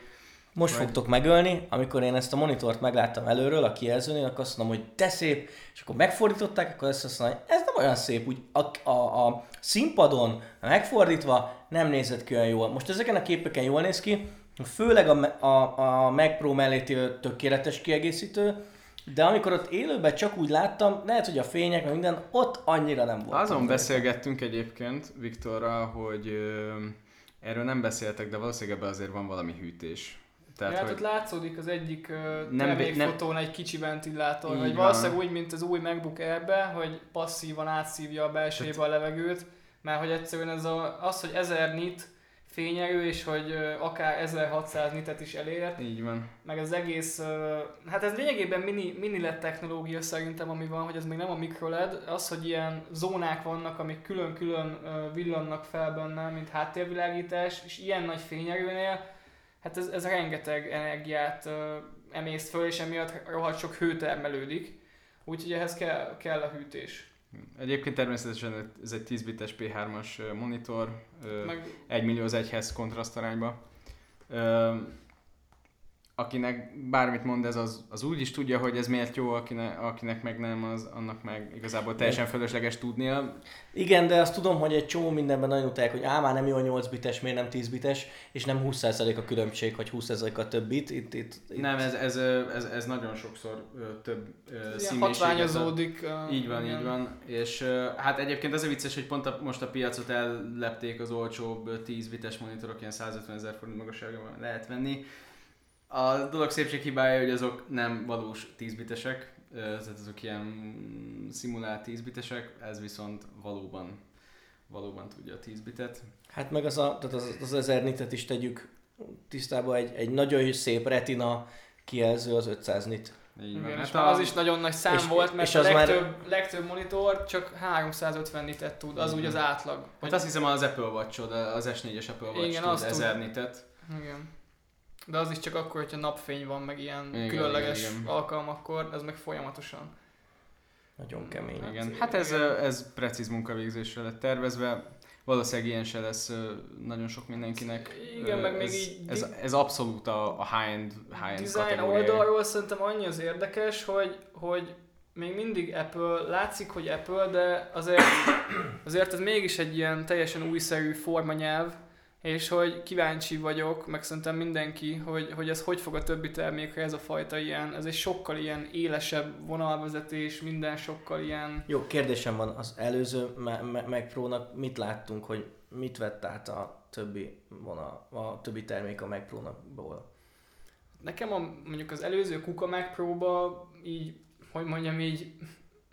Most vagy... fogtok megölni, amikor én ezt a monitort megláttam előről a kijelzőnél, akkor azt mondom, hogy de szép, és akkor megfordították, akkor azt mondom, hogy ez nem olyan szép, úgy a, a, a színpadon megfordítva nem nézett ki olyan jól. Most ezeken a képeken jól néz ki, főleg a, a, a Mac Pro mellé tévő tökéletes kiegészítő, de amikor ott élőben csak úgy láttam, lehet, hogy a fények, meg minden, ott annyira nem volt. Azon beszélgettünk egyébként Viktorral, hogy ö, erről nem beszéltek, de valószínűleg ebben azért van valami hűtés. Tehát, hát, hogy... ott látszódik az egyik termékfotón nem... egy kicsi ventilátor, vagy valószínűleg úgy, mint az új MacBook Air-be, hogy passzívan átszívja a belsejébe a levegőt, mert hogy egyszerűen ez a, az, hogy ezer nit fényerő, és hogy akár ezerhatszáz nitet is elérhet. Így van. Meg az egész, hát ez lényegében mini, mini el é dé technológia szerintem, ami van, hogy ez még nem a micro el é dé, az, hogy ilyen zónák vannak, amik külön-külön villannak fel benne, mint háttérvilágítás, és ilyen nagy fényerőnél, hát ez, ez rengeteg energiát emészt föl, és emiatt rohadt sok hő termelődik, úgyhogy ehhez kell, kell a hűtés. Egyébként természetesen ez egy tíz bites pé hármas monitor, meg... egy millió az egyhez kontrasztarányba. Akinek bármit mond ez, az, az úgy is tudja, hogy ez miért jó, akinek, akinek meg nem, az, annak meg igazából teljesen fölösleges tudnia. Igen, de azt tudom, hogy egy csomó mindenben nagyon utálják, hogy á, már nem jó nyolc bites, miért nem tíz bites, és nem húsz százalék a különbség, vagy húsz százalék a több bit. Itt, itt, itt. Nem, ez, ez, ez, ez nagyon sokszor több színmérséklet. Hatványozódik. Így van, igen. Így van. És hát egyébként az a vicces, hogy pont a, most a piacot ellepték az olcsóbb tíz bites monitorok, ilyen százötven ezer forint magasságban lehet venni. A dolog szépség hibája, hogy azok nem valós tíz bitesek, tehát azok ilyen szimulált tíz bitesek, ez viszont valóban, valóban tudja a tíz bitet. Hát meg az a, tehát az, az ezer nitet is tegyük tisztába, egy, egy nagyon szép retina kijelző az ötszáz nit. Igen, hát és a... az is nagyon nagy szám és, volt, mert és az a legtöbb, már... legtöbb monitor csak háromszázötven nitet tud, az mm-hmm. úgy az átlag. Hát hogy... azt hiszem az Apple Watch-od, az es négyes Apple Watch igen, tud ezer nitet. Igen. De az is csak akkor, hogyha napfény van, meg ilyen igen, különleges igen, igen. alkalmakkor, ez meg folyamatosan. Nagyon kemény. Igen. Hát ez, ez precíz munkavégzésre lett tervezve, valószínűleg ilyen se lesz nagyon sok mindenkinek. Igen, meg ez, még így... Ez, ez abszolút a, a high-end, high-end design kategóriai. Oldalról szerintem annyi az érdekes, hogy, hogy még mindig Apple, látszik, hogy Apple, de azért, azért ez mégis egy ilyen teljesen újszerű formanyelv, és hogy kíváncsi vagyok, meg szerintem mindenki, hogy, hogy ez hogy fog a többi termékre, ez a fajta ilyen, ez egy sokkal ilyen élesebb vonalvezetés, minden sokkal ilyen... Jó, kérdésem van, az előző Mac Pro-nak mit láttunk, hogy mit vett át a többi vonal, a többi termék a Mac Pro-nakból? Nekem a, mondjuk az előző kuka Mac Pro-ba így, hogy mondjam így,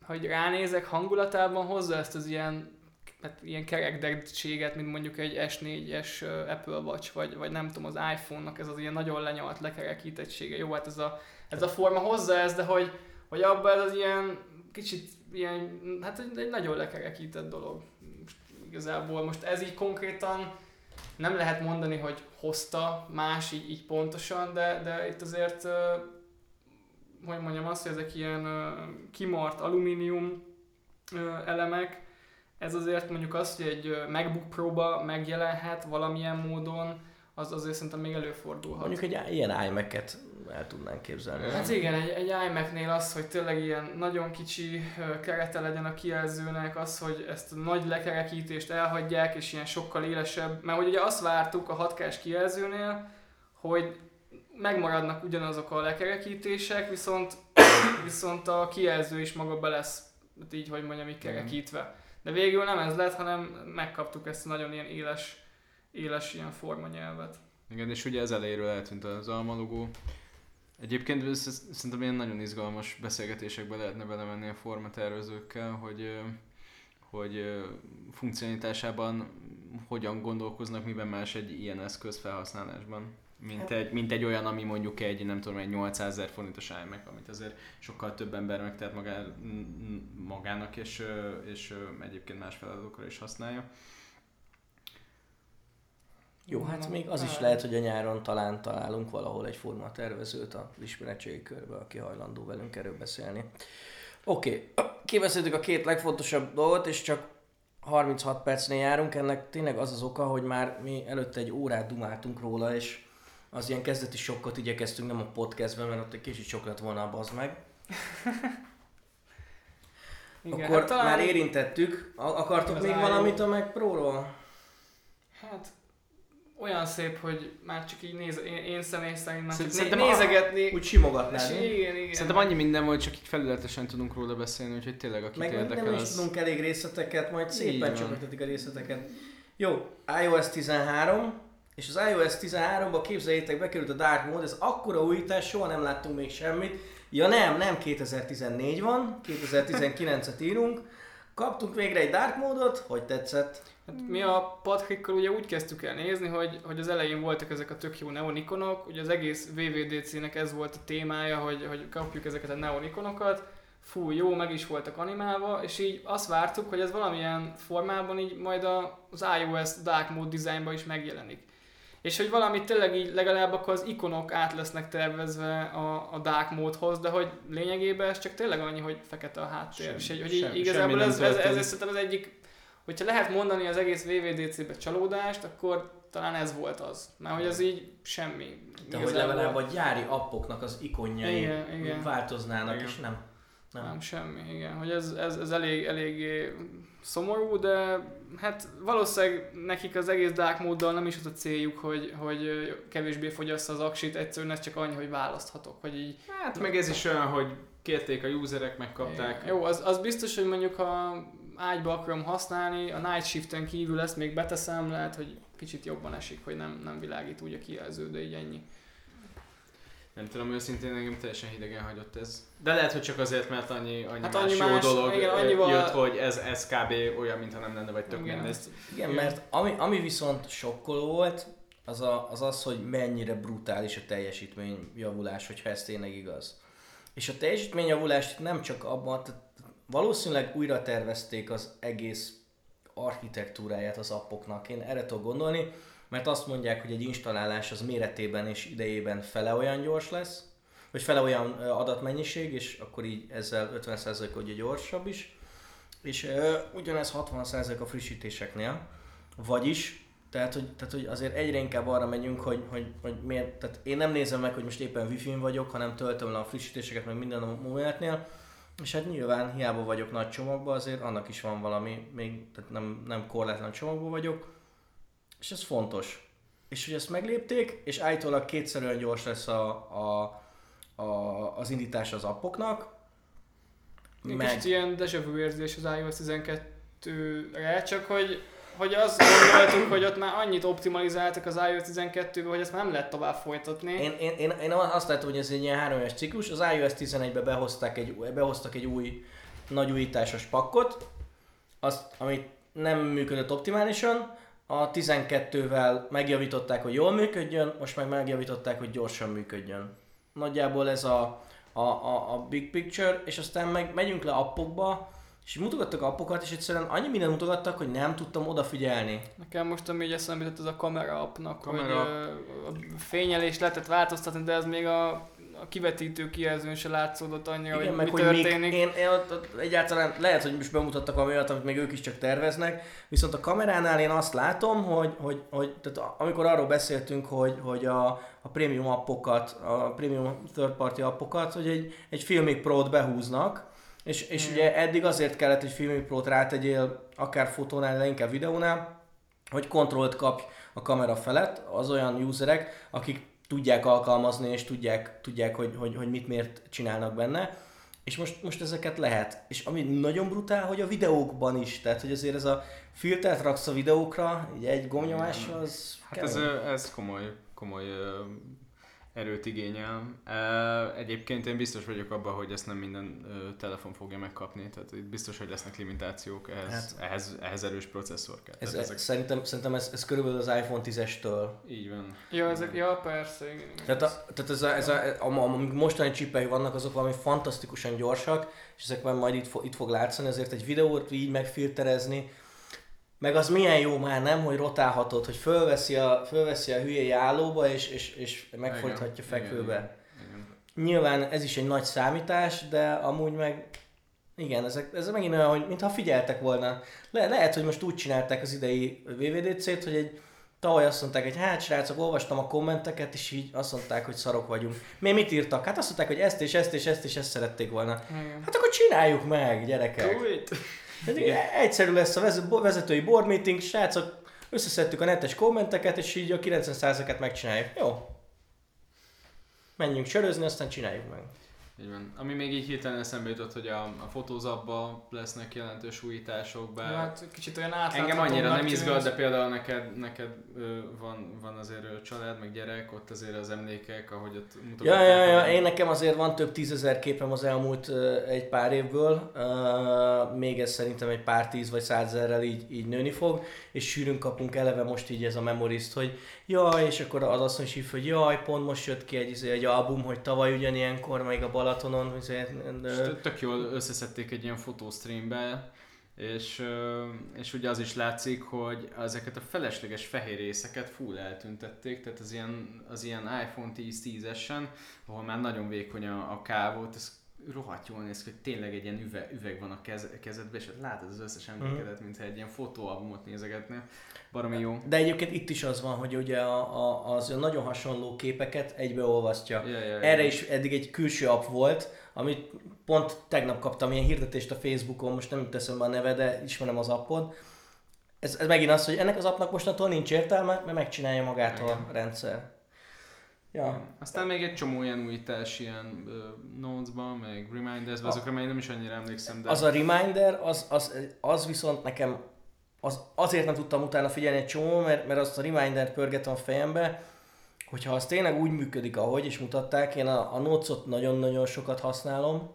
hogy ránézek hangulatában hozzá ezt az ilyen hát ilyen kerekdettséget, mint mondjuk egy es négyes Apple Watch, vagy, vagy nem tudom, az iPhone-nak ez az ilyen nagyon lenyalt lekerekítettsége. Jó, hát ez a, ez a forma hozzá ez, de hogy, hogy abban ez az ilyen kicsit ilyen, hát egy, egy nagyon lekerekített dolog. Most igazából most ez így konkrétan nem lehet mondani, hogy hozta más így, így pontosan, de, de itt azért, hogy mondjam azt, hogy ezek ilyen kimart alumínium elemek, ez azért mondjuk azt, hogy egy MacBook Pro-ba megjelenhet valamilyen módon, az azért szerintem még előfordulhat. Mondjuk egy ilyen iMac-et el tudnánk képzelni. Hát igen, egy, egy iMac-nél az, hogy tényleg ilyen nagyon kicsi kerete legyen a kijelzőnek, az, hogy ezt a nagy lekerekítést elhagyják, és ilyen sokkal élesebb, mert hogy ugye azt vártuk a hat ká-s kijelzőnél, hogy megmaradnak ugyanazok a lekerekítések, viszont, viszont a kijelző is maga be lesz, így hogy mondjam, így kerekítve. De végül nem ez lett, hanem megkaptuk ezt a nagyon ilyen éles, éles ilyen formanyelvet. Igen, és ugye ez elejéről eltűnt az Alma logó. Egyébként szerintem ilyen nagyon izgalmas beszélgetésekbe lehetne belemenni a formatervezőkkel, hogy, hogy funkcionalitásában hogyan gondolkoznak, miben más egy ilyen eszköz felhasználásban. Mint egy, mint egy olyan, ami mondjuk egy, nem tudom, egy nyolcszázezer forintos iMac, amit azért sokkal több ember megtehet magá, magának, és, és egyébként más feladatokra is használja. Jó, hát még az is lehet, hogy a nyáron talán találunk valahol egy formatervezőt az ismeretségi körbe, aki hajlandó velünk erről beszélni. Oké, okay. Kibeszéltük a két legfontosabb dolgot, és csak harminchat percnél járunk. Ennek tényleg az az oka, hogy már mi előtte egy órát dumáltunk róla, és az ilyen kezdeti sokkot igyekeztünk, nem a podcastben, mert ott egy kicsit sok lett volna a bazd meg. Igen, akkor hát talán... már érintettük. Akartok az még álló. Valamit a Mac Pro-ról? Hát olyan szép, hogy már csak így néz, én, én személy szerint már csak nézegetni. A... Úgy simogatnád. Igen, igen. Szerintem annyi minden, hogy csak így felületesen tudunk róla beszélni, úgyhogy tényleg akit meg érdekel. Meg nem az... is tudunk elég részleteket, majd szépen csökkentik a részleteket. Jó, iOS tizenhárom. És az iOS tizenháromba képzeljétek, bekerült a Dark Mode, ez akkora újítás, soha nem láttunk még semmit. Ja nem, nem kétezer-tizennégy van, kétezer-tizenkilencet írunk. Kaptunk végre egy Dark Mode-ot, hogy tetszett? Hát mi a Patrikkal ugye úgy kezdtük el nézni, hogy, hogy az elején voltak ezek a tök jó neonikonok, ugye az egész vé vé dé cé-nek ez volt a témája, hogy, hogy kapjuk ezeket a neonikonokat. Fú, jó, meg is voltak animálva, és így azt vártuk, hogy ez valamilyen formában így majd az iOS Dark Mode designban is megjelenik. És hogy valami tényleg így legalább akkor az ikonok át lesznek tervezve a, a Dark Mode-hoz, de hogy lényegében ez csak tényleg annyi, hogy fekete a háttér. Sem, és hogy, hogy sem, igazából ez, ez, ez, ez szerintem az egyik, hogyha lehet mondani az egész vé vé dé cé-be csalódást, akkor talán ez volt az. Mert hogy az így semmi. De hogy legalább a gyári appoknak az ikonjai igen, igen. változnának, igen. És nem, nem. Nem semmi, igen. Hogy ez, ez, ez elég, elég szomorú, de hát valószínűleg nekik az egész Dark Mode-dal nem is az a céljuk, hogy, hogy kevésbé fogyassza az aksit, egyszerűen ez csak annyi, hogy választhatok. Hogy így... Hát meg ez is olyan, hogy kérték a userek, megkapták. Jó, az, az biztos, hogy mondjuk ha ágyba akarom használni, a Night Shift-en kívül ezt még beteszem, lehet, hogy kicsit jobban esik, hogy nem, nem világít úgy a kijelző, de így ennyi. Nem tudom, őszintén engem teljesen hidegen hagyott ez. De lehet, hogy csak azért, mert annyi, annyi, hát annyi más, más jó dolog igen, annyival... jött, hogy ez, ez kb. Olyan, mintha nem lenne, vagy tök igen. mindezt. Igen, mert ami, ami viszont sokkoló volt, az, a, az az, hogy mennyire brutális a teljesítményjavulás, hogyha ez tényleg igaz. És a teljesítményjavulást nem csak abban, valószínűleg újra tervezték az egész architektúráját az appoknak. Én erre tudok gondolni. Mert azt mondják, hogy egy installálás az méretében és idejében fele olyan gyors lesz, vagy fele olyan adatmennyiség, és akkor így ezzel ötven százalék ugye gyorsabb is. És ö, ugyanez hatvan százalék a frissítéseknél, vagyis, tehát hogy, tehát hogy azért egyre inkább arra megyünk, hogy, hogy, hogy miért, tehát én nem nézem meg, hogy most éppen wifi-n vagyok, hanem töltöm le a frissítéseket meg minden a mobilnél, és hát nyilván hiába vagyok nagy csomagban, azért annak is van valami, még, tehát nem, nem korlátlan csomagban vagyok, és ez fontos. És hogy ezt meglépték, és állítólag kétszer olyan gyors lesz a, a, a, az indítás az appoknak. Egy meg... kicsit ilyen déjà vu érzés az iOS tizenkettőre, csak hogy, hogy azt gondoltuk, hogy ott már annyit optimalizáltak az iOS tizenkettőbe, hogy ezt már nem lehet tovább folytatni. Én, én, én, én azt látom, hogy ez egy ilyen három éves ciklus, az iOS tizenegybe behoztak egy, behoztak egy új nagy újításos pakkot, azt, amit nem működött optimálisan, a tizenkettővel megjavították, hogy jól működjön, most meg megjavították, hogy gyorsan működjön. Nagyjából ez a, a, a, a big picture, és aztán meg megyünk le appokba, és mutogattak appokat, és egyszerűen annyi mindent mutogattak, hogy nem tudtam odafigyelni. Nekem most, ami így eszembe jutott, az a kamera appnak, kamera. Hogy a fényelés lehetett változtatni, de ez még a... a kivetítő kijelzőn se látszódott annyira, igen, hogy meg, mi hogy történik. Még én, én ott, ott egyáltalán lehet, hogy most bemutattak valami olyat, amit még ők is csak terveznek, viszont a kameránál én azt látom, hogy, hogy, hogy tehát amikor arról beszéltünk, hogy, hogy a, a prémium appokat, a prémium third party appokat, hogy egy, egy Filmic Pro-t behúznak, és, és hmm. ugye eddig azért kellett, hogy Filmic Pro-t rátegyél, akár fotónál, de inkább videónál, hogy kontrollt kapj a kamera felett, az olyan userek, akik tudják alkalmazni, és tudják, tudják hogy, hogy, hogy mit miért csinálnak benne. És most, most ezeket lehet. És ami nagyon brutál, hogy a videókban is. Tehát, hogy azért ez a filtert raksz a videókra, így egy gombnyomásra, az hát ez, ez komoly, komoly erőt igényel. Egyébként én biztos vagyok abban, hogy ezt nem minden telefon fogja megkapni. Tehát itt biztos, hogy lesznek limitációk, ehhez, hát, ehhez, ehhez erős processzor kell. Ez, ezek... Szerintem, szerintem ez, ez körülbelül az iPhone tízestől. Így van. Ja, ezek, ja persze. Tehát, a, tehát ez a, ez a, a, a, a mostani csipei vannak, azok valami fantasztikusan gyorsak, és ezekben majd itt, fo, itt fog látszani, azért egy videót így megfilterezni. Meg az milyen jó már, nem, hogy rotálhatod, hogy fölveszi a, fölveszi a hülyei állóba, és, és, és megfordíthatja fekvőbe. Igen, igen, igen. Nyilván ez is egy nagy számítás, de amúgy meg igen, ezek, ez megint olyan, hogy mintha figyeltek volna. Le, lehet, hogy most úgy csinálták az idei vé vé dé cét, hogy egy tavaly azt mondták, hogy hát srácok, olvastam a kommenteket, és így azt mondták, hogy szarok vagyunk. Miért mit írtak? Hát azt mondták, hogy ezt és ezt és ezt és ezt szerették volna. Igen. Hát akkor csináljuk meg, gyerekek! Egyszerű lesz a vezetői board meeting, srácok, összeszedtük a netes kommenteket, és így a kilencven százalékát megcsináljuk. Jó. Menjünk csörözni, aztán csináljuk meg. Így van. Ami még így hirtelen eszembe jutott, hogy a, a fotózapban lesznek jelentős újítások, bár... Hát kicsit olyan átláthatónak. Engem annyira nem izgat, de például neked, neked van, van azért család, meg gyerek, ott azért az emlékek, ahogy ott mutogatták. Ja, ja, ja, én nekem azért van több tízezer képem az elmúlt egy pár évből, még ez szerintem egy pár tíz vagy százezerrel így, így nőni fog, és sűrűn kapunk eleve most így ez a memoriszt, hogy jaj, és akkor az asszony is hív, hogy jaj, pont most jött ki egy, egy album, hogy tavaly ugyanilyenkor, még a Balatonon, azért... Tök jól összeszedték egy ilyen fotóstreambe, és, és ugye az is látszik, hogy ezeket a felesleges fehér részeket full eltüntették, tehát az ilyen, az ilyen iPhone tíz tízesen, ahol már nagyon vékony a, a káv volt, ez rohadt jól néz ki, hogy tényleg egy ilyen üveg, üveg van a kez, kezedben, és látod az összes emlékedet, mintha egy ilyen fotóalbumot nézegetnél. Baromi jó. De egyébként itt is az van, hogy ugye a, a, az nagyon hasonló képeket egybeolvasztja. Ja, ja, ja. Erre is eddig egy külső app volt, amit pont tegnap kaptam ilyen hirdetést a Facebookon, most nem teszem be a neve, de ismerem az appot. Ez, ez megint az, hogy ennek az appnak mostantól nincs értelme, mert megcsinálja magától ja. a rendszer. Ja. Aztán még egy csomó ilyen újítás, ilyen uh, notes-ban, meg reminders-ban, azokra már nem is annyira emlékszem. De... Az a reminder, az, az, az viszont nekem az, azért nem tudtam utána figyelni egy csomó, mert, mert azt a remindert pörgetem a fejembe, hogyha az tényleg úgy működik, ahogy is mutatták, én a, a notes-ot nagyon-nagyon sokat használom,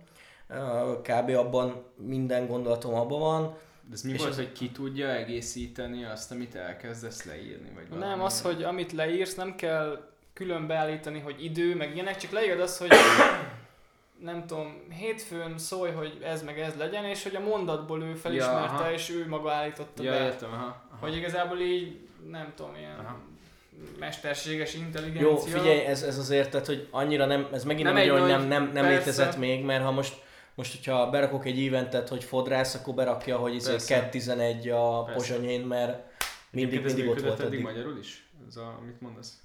kb. Abban minden gondolatom abban van. De ez mi és volt, az... hogy ki tudja egészíteni azt, amit elkezdesz leírni? Vagy valami? Nem, az, hogy amit leírsz, nem kell... külön beállítani, hogy idő, meg ilyenek, csak leírod azt, hogy nem tudom, hétfőn szólj, hogy ez meg ez legyen, és hogy a mondatból ő felismerte, ja, és ő maga állította ja, be. Értem, aha, aha. Hogy igazából így, nem tudom, ilyen aha. mesterséges intelligencia. Jó, figyelj, ez, ez azért, tehát, hogy annyira nem, ez megint nem nagyon, hogy nem, nem, nem létezett még, mert ha most, most hogyha berakok egy eventet, hogy fodrász, akkor berakja, hogy ez kettő tizenegy a Pozsonyén, mert mindig, mindig ott volt eddig. Eddig magyarul is? Ez a, amit mondasz?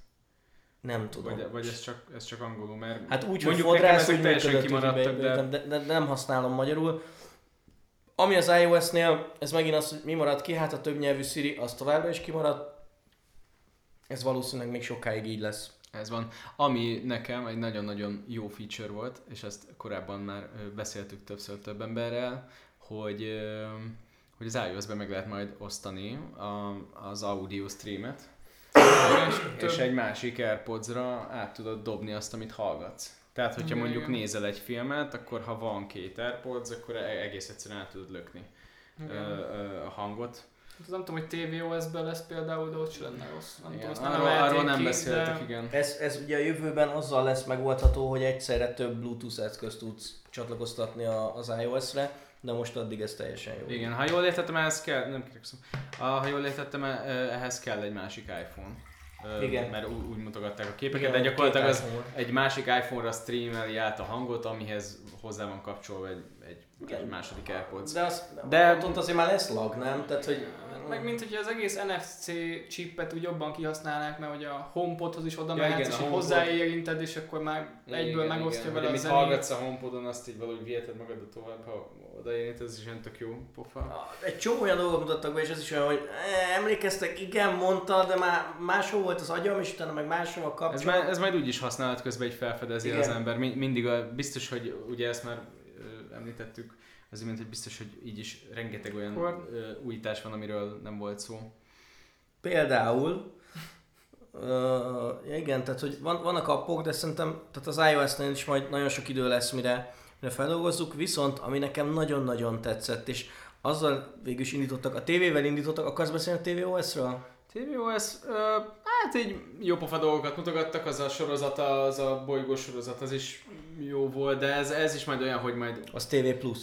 Nem tudom. Vagy, vagy ez, csak, ez csak angolul, mert hát úgy, mondjuk hogy fodrász, úgy működött, kimaradtak, de... De, de, de nem használom magyarul. Ami az iOS-nél, ez megint az, hogy mi maradt ki, hát a többnyelvű Siri, az továbbra is kimaradt. Ez valószínűleg még sokáig így lesz. Ez van. Ami nekem egy nagyon-nagyon jó feature volt, és ezt korábban már beszéltük többször több emberrel, hogy, hogy az iOS-ben meg lehet majd osztani a, az audio streamet, és egy másik AirPods-ra át tudod dobni azt, amit hallgatsz. Tehát, hogyha mondjuk nézel egy filmet, akkor ha van két AirPods, akkor egész egyszerűen át tudod lökni a hangot. Hát nem tudom, hogy tvOS-ben lesz például, de ott sem lenne rossz. Nem igen, tudom, arról, nem arról nem ki, beszéltek, de... igen. Ez, ez ugye a jövőben azzal lesz megoldható, hogy egyszerre több Bluetooth eszközt tudsz csatlakoztatni az iOS-re, de most addig ez teljesen jó. Igen, ha jól értettem, ehhez kell, nem kérdekszem, ha jól értettem, ehhez kell egy másik iPhone. Igen. Mert úgy mutogatták a képeket, igen, de gyakorlatilag az egy másik iPhone-ra streameli át a hangot, amihez hozzá van kapcsolva egy, egy, egy második AirPods. De, az, de ott azért már lesz lag, nem? Tehát, hogy... Meg mint hogy az egész en ef cé chipet úgy jobban kihasználnák, mert hogy a HomePodhoz is oda ja, mehetsz, és HomePod... hozzáérinted, és akkor már egyből igen, megosztja igen, vele a zenét. Amit hallgatsz a HomePodon, azt így valahogy viheted magadat tovább, ha odaérint, ez is olyan tök jó pofa. Egy csomó olyan dolgot mutattak be, és ez is olyan, hogy emlékeztek, igen, mondta, de már máshol volt az agyam, és utána meg máshol kapcsolat. Ez, ez majd úgy is használat közben így felfedezi igen. az ember. Mindig a, biztos, hogy ugye ezt már említettük, azért, mint hogy biztos, hogy így is rengeteg olyan Hol? újítás van, amiről nem volt szó. Például, uh, igen, tehát hogy van, vannak appok, de szerintem tehát az iOS-nél is majd nagyon sok idő lesz, mire, mire feldolgozzuk, viszont ami nekem nagyon-nagyon tetszett, és azzal végül is indítottak, a tévével indítottak, akarsz beszélni a tvOS-ről? tvOS, uh, hát így jó pofa dolgokat mutogattak, az a sorozata, az a bolygós sorozat, az is jó volt, de ez, ez is majd olyan, hogy majd... Az té vé Plus.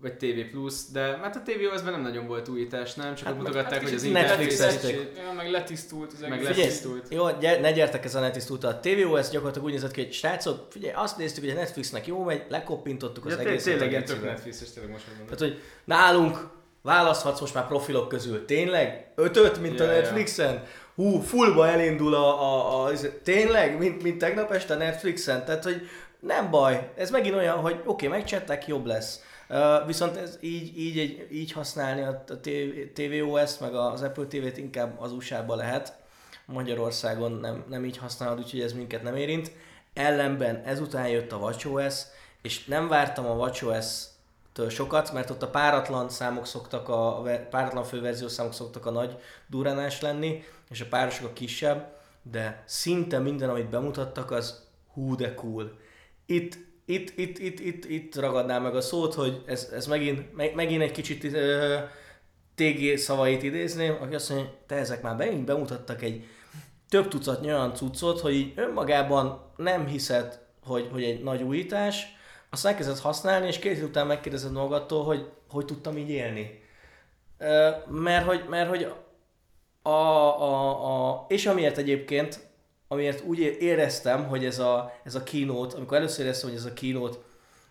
Vagy té vé Plus, de hát a tvOS-ben nem nagyon volt újítás, nem? Csak hát mutogatták, hát hogy az Netflix-ezték. Ja, meg letisztult az egész. Letisztult. Jó, gyere, ne gyertek ezen letisztultal. A tvOS gyakorlatilag úgy nézett ki, hogy srácok, figyelj, azt néztük, hogy a Netflixnek jó megy, lekoppintottuk az ja, egészet. Tényleg ilyen tök Netflixes, tényleg most mondom. Tehát, hogy nálunk választhatsz most már profilok közül, tényleg? Ötöt, mint yeah, a Netflixen? Yeah. Hú, fullba elindul a... a, a tényleg? Mint, mint tegnap este a Netflixen? Tehát, hogy nem baj. Ez megint olyan, hogy oké, okay, megcsettek, jobb lesz. Uh, viszont ez így, így, így használni a tvOS-t, meg az Apple té vét inkább az u es á-ba lehet. Magyarországon nem, nem így használod, úgyhogy ez minket nem érint. Ellenben ezután jött a WatchOS, és nem vártam a WatchOS-től sokat, mert ott a páratlan számok szoktak, a, a páratlan főverziószámok szoktak a nagy durranás lenni, és a párosok a kisebb, de szinte minden, amit bemutattak, az hú de cool. Itt Itt, itt, itt, itt, itt ragadnám meg a szót, hogy ez, ez megint, meg, megint egy kicsit uh, té gé szavait idézném, aki azt mondja, te ezek már megint bemutattak egy több tucatnyi olyan cuccot, hogy így önmagában nem hiszed, hogy, hogy egy nagy újítás, aztán elkezded használni, és két hét után megkérdezed magadtól, hogy hogy tudtam így élni. Uh, mert hogy, mert, hogy a, a, a, és amiért egyébként amiért úgy éreztem, hogy ez a, ez a keynote, amikor először éreztem, hogy ez a keynote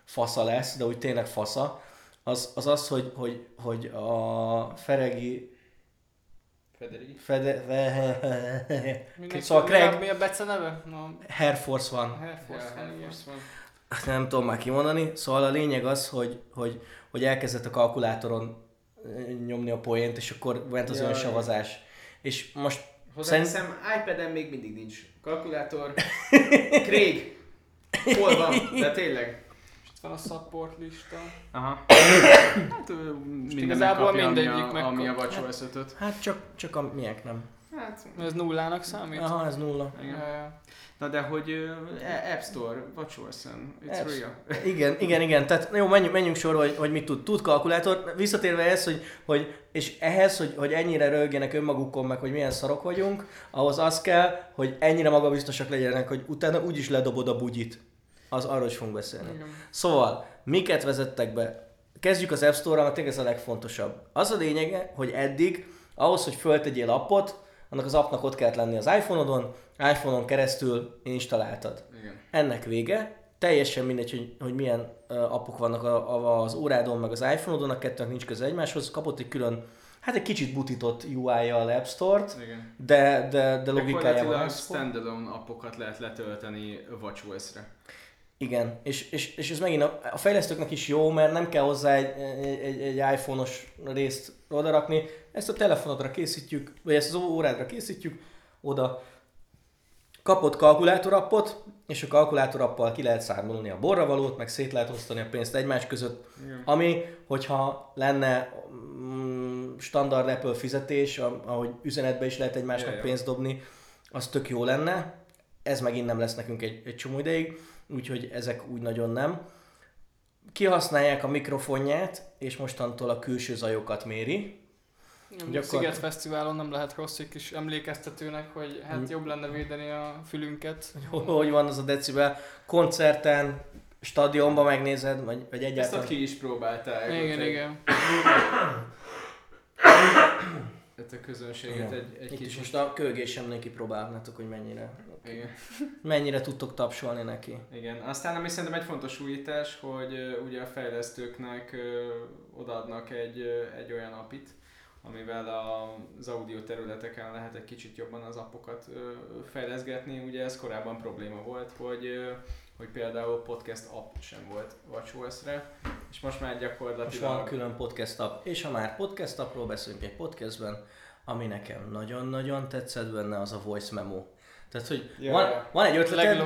fasza lesz, de úgy tényleg fasza, az az, az hogy, hogy, hogy a Feregi... Federico. Fede... Mindenki, szóval Craig... Mi a beceneve? No. Air Force One. Air Force One. Air Force One. Hát nem tudom már kimondani. Szóval a lényeg az, hogy, hogy, hogy elkezdett a kalkulátoron nyomni a poént, és akkor ment az önsavazás. És most... Hozzáteszem, iPad-en még mindig nincs kalkulátor. Craig, hol van? De tényleg. És itt van a supportlista. Aha. Hát igazából mindegyik megkapja, ami a WatchOS ötöt. Hát csak, csak a miek nem. Hát ez nullának számít? Aha, ez nulla. Igen. Na de hogy App Store, WatchOS-en, it's real. Igen, igen, igen. Tehát jó, menjünk, menjünk sorba, hogy, hogy mit tud. Tud kalkulátor. Visszatérve ehhez, hogy, hogy, és ehhez, hogy, hogy ennyire rölgjenek önmagukon meg, hogy milyen szarok vagyunk, ahhoz az kell, hogy ennyire magabiztosak legyenek, hogy utána úgyis ledobod a bugyit. Az arról is fogunk beszélni. Igen. Szóval, miket vezettek be? Kezdjük az App Store-ra, mert tényleg ez a legfontosabb. Az a lényege, hogy eddig, ahhoz, hogy föltegyél appot, annak az appnak ott kellett lenni az iPhone-odon, iPhone-on keresztül installáltad. Igen. Ennek vége, teljesen mindegy, hogy, hogy milyen appok vannak a, a, az órádon, meg az iPhone-odon, a kettőnek nincs köze egymáshoz, kapott egy külön, hát egy kicsit butított u i-jal a App Store-t, de, de, de logikájával. Akkor a standalone appokat lehet letölteni watchOS-re. Igen, és, és, és ez megint a, a fejlesztőknek is jó, mert nem kell hozzá egy, egy, egy iPhone-os részt odarakni. Ezt a telefonodra készítjük, vagy ezt az órádra készítjük, oda kapod kalkulátorappot, és a kalkulátorappal ki lehet számolni a borravalót, meg szét lehet osztani a pénzt egymás között. Igen. Ami, hogyha lenne mm, standard Apple fizetés, ahogy üzenetbe is lehet egymásnak Jajjá. pénzt dobni, az tök jó lenne. Ez megint nem lesz nekünk egy, egy csomó ideig. Úgyhogy ezek úgy nagyon nem. Kihasználják a mikrofonját, és mostantól a külső zajokat méri. Gyakor... Sziget Fesztiválon nem lehet rossz egy kis emlékeztetőnek, hogy hát hmm. jobb lenne védeni a fülünket. Hogy, hogy van az a decibel. Koncerten, stadionban megnézed, vagy, vagy egyáltalán... Ezt ki is próbáltál. Igen, igen. Tehát a közönséget egy, egy kicsit... Most a kölgésemnél kipróbálnátok, hogy mennyire... Igen. Mennyire tudtok tapsolni neki. Igen. Aztán ami szerintem egy fontos újítás, hogy ugye a fejlesztőknek odaadnak egy, egy olyan appit, amivel az audio területeken lehet egy kicsit jobban az appokat fejleszgetni. Ugye ez korábban probléma volt, hogy, hogy például podcast app sem volt watchOS-re, és most már gyakorlatilag... Most van külön podcast app, és ha már podcast appról beszélünk egy podcastben, ami nekem nagyon-nagyon tetszett benne, az a voice memo. Tehát, hogy ja, van, ja. van egy ötleted,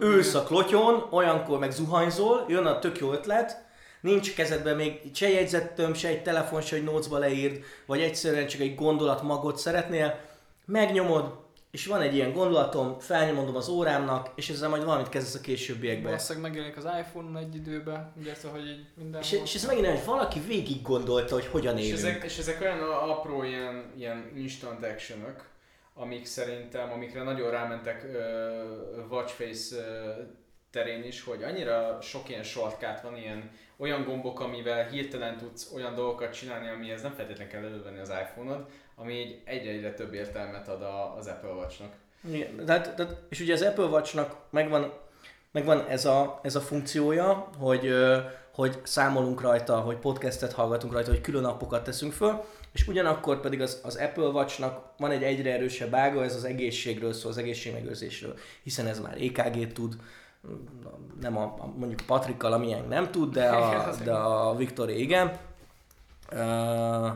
ősz a klotyon, olyankor meg zuhanyzol, jön a tök jó ötlet, nincs kezedben még se jegyzettöm, se egy telefon, se egy notesba leírd, vagy egyszerűen csak egy gondolatmagot szeretnél, megnyomod, és van egy ilyen gondolatom, felnyomodom az órámnak, és ezzel majd valamit kezdesz a későbbiekben. Valószínűleg megjelenik az iPhone egy időben, ugye ez, hogy így minden... És, és ez megint, hogy valaki végig gondolta, hogy hogyan élünk. És ezek, és ezek olyan apró ilyen, ilyen instant action-ök, amik szerintem, amikre nagyon rámentek uh, watchface uh, terén is, hogy annyira sok ilyen shortcut van, ilyen olyan gombok, amivel hirtelen tudsz olyan dolgokat csinálni, amihez nem feltétlenül kell elővenni az iPhone-od, ami így egyre-egyre több értelmet ad a, az Apple Watch-nak. Igen, tehát, tehát, és ugye az Apple Watch-nak megvan, megvan ez, a, ez a funkciója, hogy, uh, hogy számolunk rajta, hogy podcastet hallgatunk rajta, hogy külön appokat teszünk föl, és ugyanakkor pedig az, az Apple Watch-nak van egy egyre erősebb ága, ez az egészségről szól, az egészségmegőrzésről, hiszen ez már é ká gét tud, nem a, a mondjuk Patrikkal, amilyen nem tud, de a, de a Viktoré igen, uh,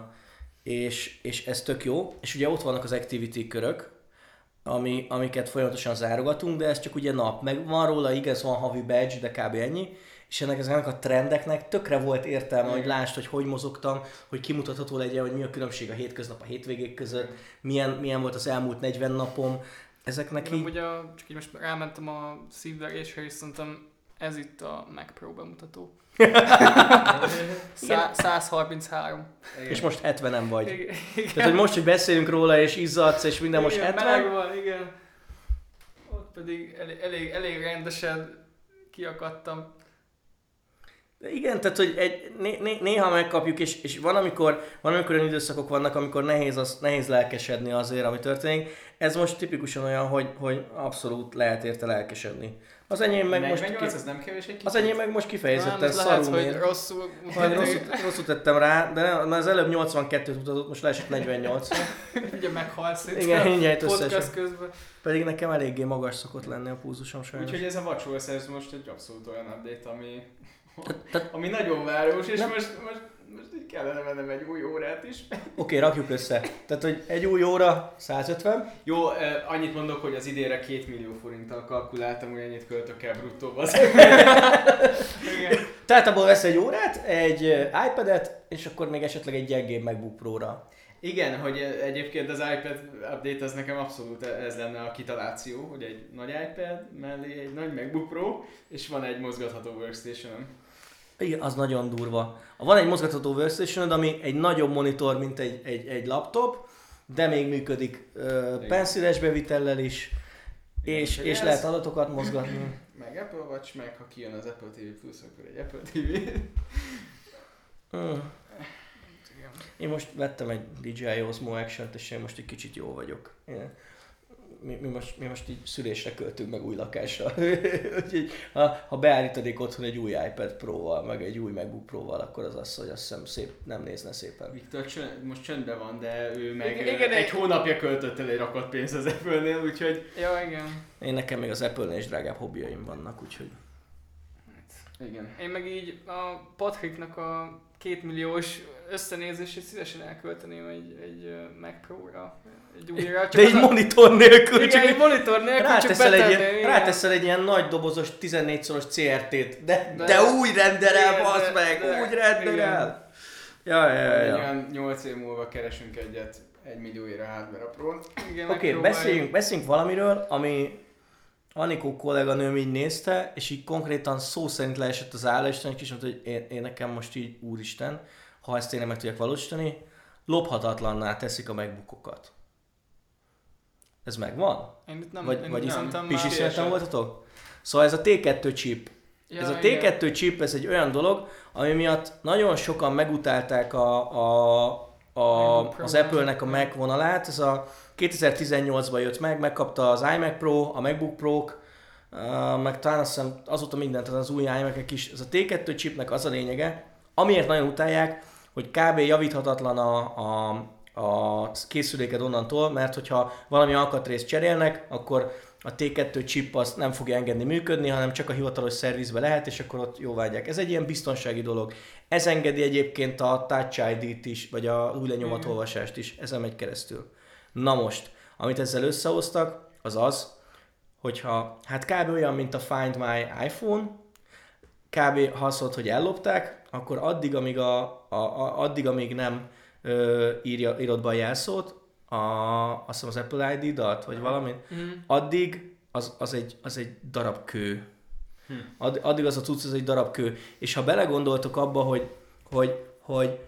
és, és ez tök jó, és ugye ott vannak az activity körök, ami, amiket folyamatosan zárogatunk, de ez csak ugye nap, meg van róla, igaz, van havi badge, de kb. Ennyi. És ennek ezeknek a trendeknek tökre volt értelme, hogy lásd, hogy hogy mozogtam, hogy kimutatható legyen, hogy mi a különbség a hétköznap, a hétvégék között, milyen, milyen volt az elmúlt negyven napom. Ezeknek így... Ugye, csak így most rámentem a szívverésre, és szerintem ez itt a Mac Pro bemutató. száz harminchárom. Igen. És most hetvenen vagy. Igen. Tehát, hogy most, hogy beszélünk róla, és izzadsz, és minden igen, most hetven. Igen, megvan, igen. Ott pedig elég, elég, elég rendesen kiakadtam. De igen, tehát hogy egy, né, né, néha megkapjuk, és, és van, amikor, van, amikor olyan időszakok vannak, amikor nehéz, az, nehéz lelkesedni azért, ami történik. Ez most tipikusan olyan, hogy, hogy abszolút lehet érte lelkesedni. Az enyém meg most, ki... az nem kevés, az enyém meg most kifejezetten szarul. Hogy rosszul... Majd rosszul, rosszul tettem rá, de az előbb nyolcvankettőt mutatott, most leesett negyvennyolc. Ugye meghalsz itt a podcast közben. Pedig nekem eléggé magas szokott lenni a pulzusom sajnos. Úgyhogy ez a watchOS ez most egy abszolút olyan update, ami... Tehát, ami nagyon város, és nem. most, most, most így kellene vennem egy új órát is. Oké, okay, rakjuk össze. Tehát, hogy egy új óra száz ötven. Jó, eh, annyit mondok, hogy az idénre két millió forinttal kalkuláltam, hogy ennyit költök el bruttóba. Tehát abból vesz egy órát, egy iPad-et, és akkor még esetleg egy gyengébb MacBook Pro-ra. Igen, hogy egyébként az iPad update az nekem abszolút ez lenne a kitaláció, hogy egy nagy iPad mellé egy nagy MacBook Pro, és van egy mozgatható workstation-om. Igen, az nagyon durva. Van egy mozgatható workstation, ami egy nagyobb monitor, mint egy, egy, egy laptop, de még működik uh, penciles bevitellel is, igen, és, és lehet adatokat mozgatni. Meg Apple Watch, meg ha kijön az Apple té vé Plus, akkor egy Apple té vé. uh. Én most vettem egy dé jé i Osmo Action-t, és én most egy kicsit jó vagyok. Én, mi, mi, most, mi most így szülésre költünk, meg új lakásra. ha, ha beállítanék otthon egy új iPad Pro-val, meg egy új MacBook Pro-val, akkor az az, hogy azt hiszem szép, nem nézne szépen. Viktor csönd, most csöndben van, de ő meg igen, igen, egy igen. hónapja költött el egy rakott pénz az Apple-nél, úgyhogy... Jó, igen. Én nekem még az Apple-nél is drágább hobbiaim vannak, úgyhogy... Igen. Én meg így a Patriknak a kétmilliós összenézését szívesen elkölteném egy, egy Mac Pro-ra, egy újra. De egy a... monitor nélkül. Igen, csak egy monitor nélkül, ráteszel csak betenném. Egy ilyen, ráteszel egy ilyen nagy dobozos tizennégy szoros cé er té-t, de, de, de úgy renderel, bazd meg, de, úgy renderel. Ja, ja, ja. Olyan nyolc év múlva keresünk egyet egy millióira hardware a Pro-n. Oké, beszéljünk, beszéljünk valamiről, ami... Anikó kolléganőm így nézte, és így konkrétan szó szerint leesett az álla, és is mondta, hogy én, én nekem most így, úristen, ha ezt én meg tudják valósítani, lophatatlanná teszik a MacBookokat. Ez megvan? Én itt nem, vagy, én vagy itt nem. Pisi születem voltatok? Szóval ez a té kettő chip. Ja, ez a té kettő igen. chip, ez egy olyan dolog, ami miatt nagyon sokan megutálták a, a, a, az Apple-nek a Mac vonalát. Ez a kétezer-tizennyolcban jött meg, megkapta az iMac Pro, a MacBook Pro-k, uh, meg talán azt hiszem azóta mindent, az új iMac-ek is. Ez a té kettő chipnek az a lényege, amiért nagyon utálják, hogy kb. Javíthatatlan a, a, a készüléked onnantól, mert hogyha valami alkatrészt cserélnek, akkor a té kettő chip az nem fogja engedni működni, hanem csak a hivatalos szervizbe lehet, és akkor ott jóvágyják. Ez egy ilyen biztonsági dolog. Ez engedi egyébként a Touch áj dí-t is, vagy a új lenyomatolvasást is, ezen megy keresztül. Na most, amit ezzel összehoztak, az az, hogyha hát kb. Olyan, mint a Find My iPhone, kb. Ha azt mondod, hogy ellopták, akkor addig, amíg, a, a, a, addig, amíg nem ö, írja, írod be a jelszót, a, azt hiszem az Apple áj dí-dat, vagy valamit, mm. addig az, az, egy, az egy darab kő. Hm. Ad, addig az a cucc, az egy darab kő. És ha belegondoltok abba, hogy, hogy, hogy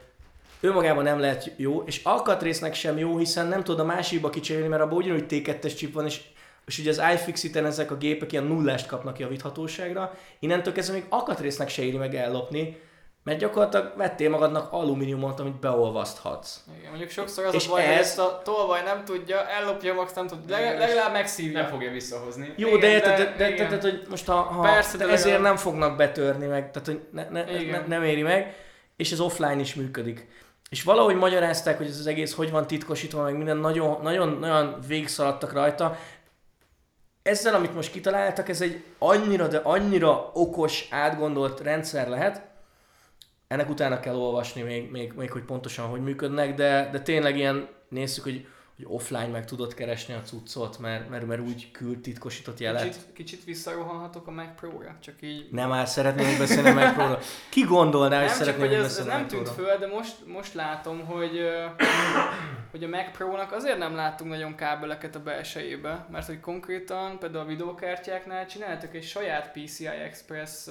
önmagában nem lehet jó, és alkatrésznek sem jó, hiszen nem tudod a másikba kicserélni, mert abban ugyanúgy té kettes chip van, és, és ugye az iFixit-en ezek a gépek ilyen nullást kapnak javíthatóságra, innentől kezdve még alkatrésznek se éri meg ellopni, mert gyakorlatilag vettél magadnak alumíniumot, amit beolvaszthatsz. Igen, mondjuk sokszor az és a baj, ez... hogy ezt a tolvaj nem tudja, ellopja max, nem tud, leg, legalább megszívja. Nem fogja visszahozni. Jó, igen, de érted, hogy most ha, ha persze, de de ezért nem fognak betörni meg, tehát hogy ne, ne, ne, nem éri meg, és ez offline is működik. És valahogy magyarázták, hogy ez az egész hogy van titkosítva, meg minden nagyon, nagyon, nagyon végszaladtak rajta. Ezzel, amit most kitaláltak, ez egy annyira, de annyira okos, átgondolt rendszer lehet. Ennek utána kell olvasni még, még, még hogy pontosan hogy működnek, de, de tényleg ilyen nézzük, hogy, hogy offline meg tudod keresni a cuccot, mert, mert, mert úgy küld titkosított jelet. Kicsit, kicsit visszarohanhatok a Mac Pro-ra, csak így... Nem, már szeretnénk beszélni a Mac Pro-ra. Ki gondolná, hogy szeretnénk beszélni ez a Mac Pro-ra? Nem tűnt föl, de most, most látom, hogy, hogy a Mac Pro-nak azért nem láttunk nagyon kábeleket a belsejébe, mert hogy konkrétan például a videókártyáknál csináltak egy saját pé cé i Express,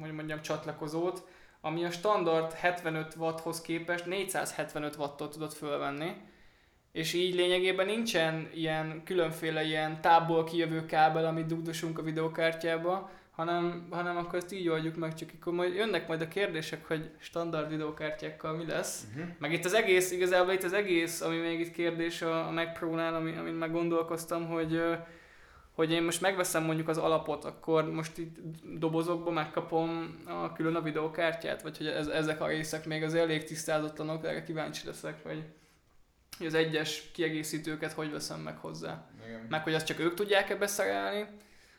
hogy mondjam, csatlakozót, ami a standard hetvenöt watthoz képest négyszázhetvenöt wattól tudod fölvenni, és így lényegében nincsen ilyen különféle ilyen távból kijövő kábel, amit dugdosunk a videókártyába, hanem, hanem akkor ezt így oldjuk meg, csak akkor majd jönnek majd a kérdések, hogy standard videókártyákkal mi lesz. Uh-huh. Meg itt az egész, igazából itt az egész, ami még itt kérdés a, a Mac Pro-nál, ami, amit már gondolkoztam, hogy, hogy én most megveszem mondjuk az alapot, akkor most itt dobozokba megkapom a, külön a videókártyát, vagy hogy ez, ezek a részek még az elég tisztázatlanok, erre kíváncsi leszek, vagy... hogy az egyes kiegészítőket hogy veszem meg hozzá. Igen. Meg hogy azt csak ők tudják-e beszerelni.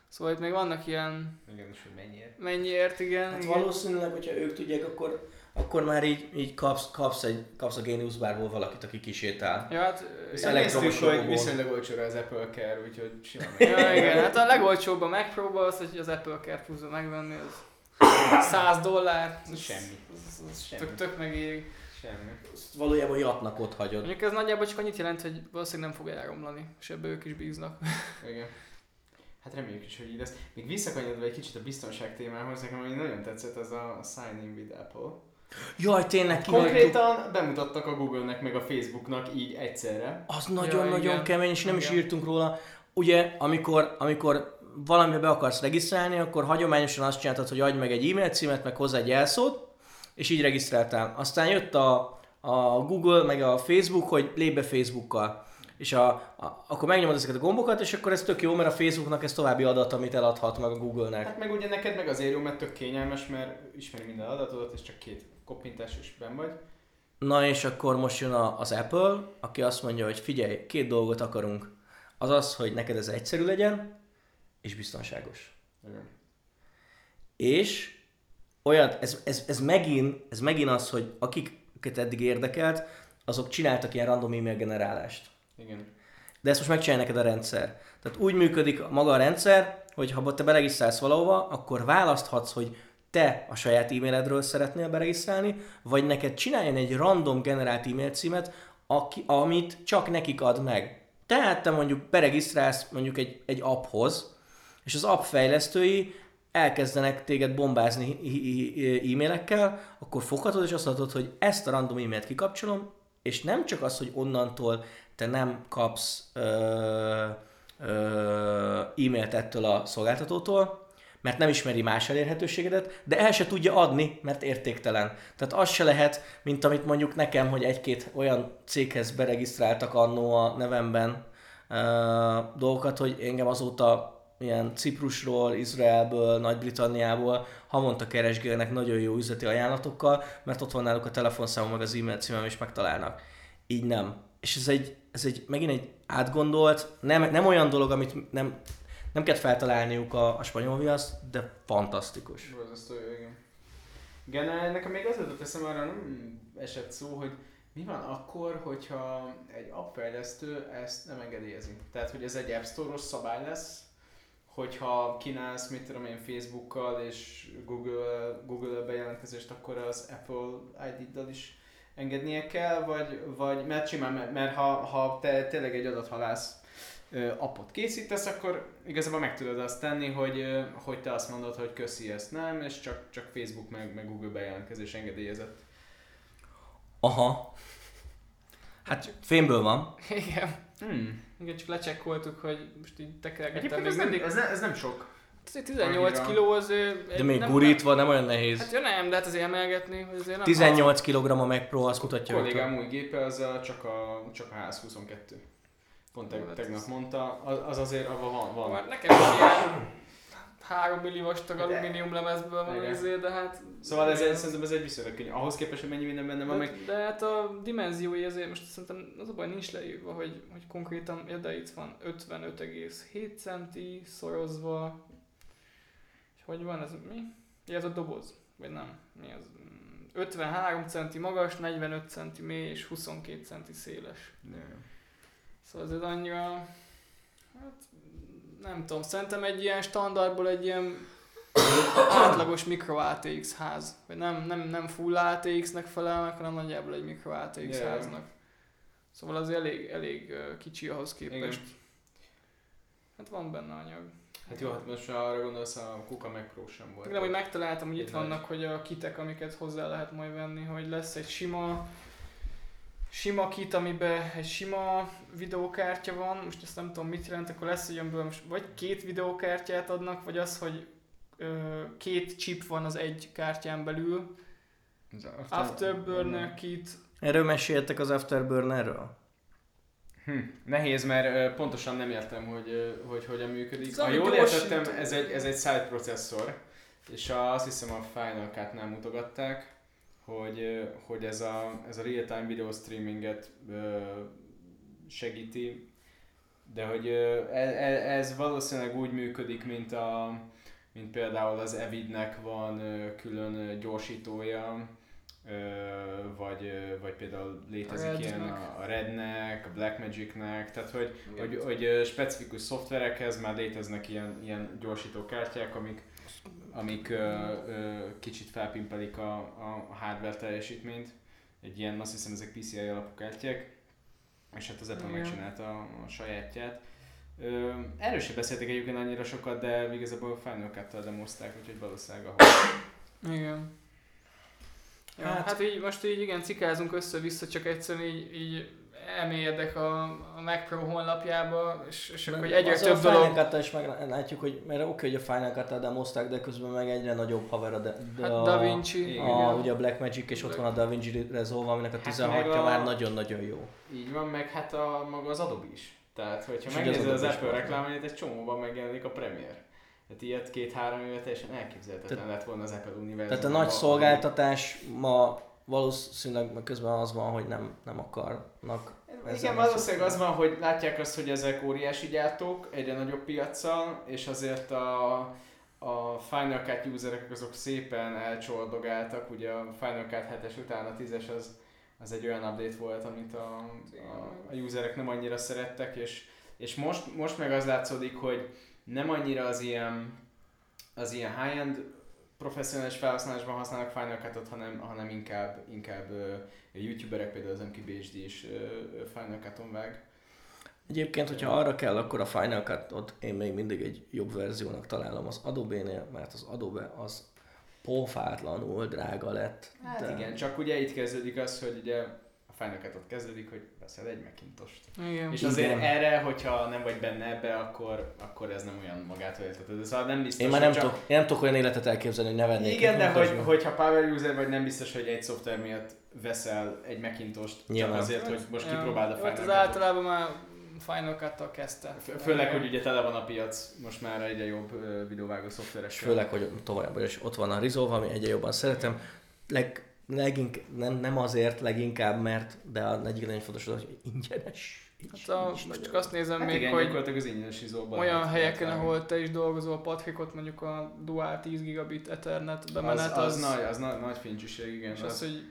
Szóval itt még vannak ilyen... Igen, és hogy mennyiért. Mennyiért, igen. Hát igen. Valószínűleg, hogyha ők tudják, akkor, akkor már így, így kapsz, kapsz, egy, kapsz a géniuszbárból valakit, aki kisétál. Ja, hát... Néztük, hogy viszonylag olcsóra az Apple Care, úgyhogy simán ja, igen, hát a legolcsóbban megpróbálsz, hogy az Apple Care pluszba megvenni, az száz dollár. Ez semmi. Az, az semmi. Tök, tök megéri. Semmi. Valójában jatnak ott hagyod. Mondjuk ez nagyjából csak annyit jelent, hogy valószínűleg nem fog elromlani, és ebbe ők is bíznak. Igen. Hát reméljük is, hogy így lesz. Még visszakanyodva egy kicsit a biztonság témához, nekem ami nagyon tetszett, ez a Sign in with Apple. Jaj, tényleg kihagytuk. Konkrétan bemutattak a Google-nek meg a Facebook-nak így egyszerre. Az nagyon-nagyon ja, kemény, és nem igen. is írtunk róla. Ugye, amikor, amikor valamibe be akarsz regisztrálni, akkor hagyományosan azt csináltad, hogy adj meg egy e-mail címet, meg hozzá egy jelszót, és így regisztráltál. Aztán jött a, a Google meg a Facebook, hogy lépj be Facebookkal. És a, a, akkor megnyomod ezeket a gombokat, és akkor ez tök jó, mert a Facebooknak ez további adat, amit eladhat meg a Google-nek. Hát meg ugye neked meg azért jó, mert tök kényelmes, mert ismeri minden adatodat, és csak két koppintás is benn vagy. Na és akkor most jön a, az Apple, aki azt mondja, hogy figyelj, két dolgot akarunk. Az az, hogy neked ez egyszerű legyen, és biztonságos. Igen. És olyan, ez, ez, ez, megint, ez megint az, hogy akiket eddig érdekelt, azok csináltak ilyen random e-mail generálást. Igen. De ezt most megcsinálja neked a rendszer. Tehát úgy működik maga a rendszer, hogy ha te beregisztrálsz valahova, akkor választhatsz, hogy te a saját e-mailedről szeretnél beregisztrálni, vagy neked csináljon egy random generált e-mail címet, aki, amit csak nekik ad meg. Tehát te mondjuk beregisztrálsz mondjuk egy, egy apphoz, és az app fejlesztői elkezdenek téged bombázni e-mailekkel, akkor foghatod és azt mondod, hogy ezt a random e-mailt kikapcsolom, és nem csak az, hogy onnantól te nem kapsz ö, ö, e-mailt ettől a szolgáltatótól, mert nem ismeri más elérhetőségedet, de el se tudja adni, mert értéktelen. Tehát az se lehet, mint amit mondjuk nekem, hogy egy-két olyan céghez beregisztráltak annó a nevemben ö, dolgokat, hogy engem azóta ilyen Ciprusról, Izraelből, Nagy-Britanniából havonta keresgélnek nagyon jó üzleti ajánlatokkal, mert ott van náluk a telefonszámom, meg az e-mail címem is megtalálnak. Így nem. És ez egy, ez egy megint egy átgondolt, nem, nem olyan dolog, amit nem, nem kell feltalálniuk a, a spanyol viaszt, de fantasztikus. Borzasztó, igen. Igen, nekem még az jutott eszembe, arra nem esett szó, hogy mi van akkor, hogyha egy appfejlesztő ezt nem engedélyezi. Tehát, hogy ez egy App Store-os szabály lesz, hogyha kínálsz, mit tudom én, Facebookkal és Google, Google bejelentkezést, akkor az Apple áj dí-ddal is engednie kell, vagy, vagy mert simán, mert, mert ha, ha te tényleg egy adathalász appot készítesz, akkor igazából meg tudod azt tenni, hogy, hogy te azt mondod, hogy köszi, ezt nem, és csak, csak Facebook meg, meg Google bejelentkezés engedélyezett. Aha. Hát fémből van. Igen. Hmm. Igen, csak lecsekkoltuk, hogy most így tekergettem. Ez, mindig... ez, ez nem sok. tizennyolc kiló az... De még nem, gurítva nem olyan nehéz. Hát ja nem, de hát azért emelgetni. Azért nem tizennyolc kg a Mac Pro, azt mutatja. A kollégám új gépe, az csak a, csak a há es huszonkettő. Pont te, tegnap mondta, az, az azért abban van. van. Már nekem is ilyen három milli vastag alumínium lemezből van azért, de hát... Szóval ez, szerintem ez egy viszonylag könnyű. Ahhoz képest, hogy mennyi minden benne van de, meg... De hát a dimenziói azért most szerintem az a baj nincs leírva, hogy, hogy konkrétan, ja de itt van ötvenöt egész hét centi szorozva... És hogy van ez? Mi? Ja, ez a doboz? Vagy nem? Mi az? ötvenhárom centi magas, negyvenöt centi mély és huszonkettő centi széles. Yeah. Szóval azért annyira... Hát, nem tudom, szerintem egy ilyen standardból egy ilyen átlagos Micro á té iksz ház. Vagy nem, nem, nem full á té iksz-nek felelnek, hanem nagyjából egy Micro á té iksz yeah. háznak. Szóval az elég, elég kicsi ahhoz képest. Igen. Hát van benne anyag. Hát jó, hát most arra gondolsz, a Kuka Mac Pro sem volt. Igen, hogy megtaláltam, hogy itt vannak, hogy a kitek, amiket hozzá lehet majd venni, hogy lesz egy sima... sima kit, amiben egy sima videókártya van, most ezt nem tudom mit jelent, akkor lesz, hogy ebből most vagy két videókártyát adnak, vagy az, hogy ö, két chip van az egy kártyán belül. After... Afterburner kit. Erről meséltek az Afterburnerről? Hm, nehéz, mert pontosan nem értem, hogy, hogy hogyan működik. Szóval ha jól értettem, ez egy, ez egy side processzor, és a, azt hiszem a Final Cut-nál mutogatták. Hogy, hogy ez a, ez a real-time video streaminget ö, segíti, de hogy ö, ez, ez valószínűleg úgy működik, mint, a, mint például az Avidnek van ö, külön gyorsítója, ö, vagy, vagy például létezik Red ilyen a, a Rednek, a Blackmagicnek, tehát hogy, hogy, hogy specifikus szoftverekhez már léteznek ilyen, ilyen gyorsítókártyák, amik amik ö, ö, kicsit felpimpelik a, a hardware teljesítményt. Egy ilyen, azt hiszem, ezek pé cé i alapú kártyák, és hát az Apple megcsinálta a, a sajátját. Ö, erről sem beszéltek egyébként annyira sokat, de igazából a Final Cut-tal demozták, úgyhogy valószínűleg ahol. Igen. Ja, hát, hát így, most így igen, cikázunk össze-vissza, csak egyszerűen így, így elmélyedek a, a Mac Pro honlapjába, és, és akkor egyre több dolog... A Final Cut-tal is meglátjuk, hogy, mert oké, okay, hogy a Final Cut-tal demozták, de közben meg egyre nagyobb haver a, de, de hát a Da Vinci, a, a, ugye a Black Magic, és ott van a Da Vinci Resolve, aminek a tizenhatja hát már a... nagyon-nagyon jó. Így van, meg hát a, maga az Adobe is. Tehát, hogyha megnézed az, az Apple reklámját, egy csomóban megjelenik a Premiere. Tehát ilyet két-három éve teljesen elképzelhetetlen Te, lett volna az Apple univerzumban. Tehát a nagy szolgáltatás ma valószínűleg közben az van, hogy nem, nem akarnak. Igen, valószínűleg az van, hogy látják azt, hogy ezek óriási gyártók, egyre nagyobb piaccal, és azért a, a Final Cut userek azok szépen elcsordogáltak, ugye a Final Cut hetes után a tízes az, az egy olyan update volt, amit a, a, a userek nem annyira szerettek, és, és most, most meg az látszódik, hogy nem annyira az ilyen, az ilyen high-end professzionális felhasználásban használnak Final Cut-ot, hanem, hanem inkább, inkább uh, youtuberek, például az em ká bé há dé is uh, Final Cut-on vág. Egyébként, hogyha arra kell, akkor a Final Cut-ot én még mindig egy jobb verziónak találom az Adobe-nél, mert az Adobe az pofátlanul drága lett. De... Hát igen, csak ugye itt kezdődik az, hogy ugye a Final Cut-ot kezdődik, hogy veszel egy Macintost. Igen. És azért igen. Erre, hogyha nem vagy benne ebbe, akkor, akkor ez nem olyan magától értetődő. Szóval nem biztos, én már nem tudok csak... olyan életet elképzelni, hogy ne vennék. Igen, de hogy, hogyha power user vagy, nem biztos, hogy egy szoftver miatt veszel egy Macintost, nyilván. Csak azért, hogy most kipróbáld a Final Cut-ot. Az általában már Final Cut-tal kezdte. Főleg, hogy ugye tele van a piac most már egyre jobb videóvágó szoftverekkel. Főleg, hogy továbbra is ott van a Resolve, ami egyre jobban szeretem. Leg... Legink, nem, nem azért, leginkább, mert de a egyik nagyon fontos, hogy ingyenes. Hát a, most csak azt nézem hát még, igen, hogy az ingyenes olyan helyeken, ahol te is dolgozol, Patrikot, mondjuk a Dual tíz gigabit Ethernet bemenet. Az, az, az, az, nagy, az na, nagy fincsiség, igen. Az, az, hogy,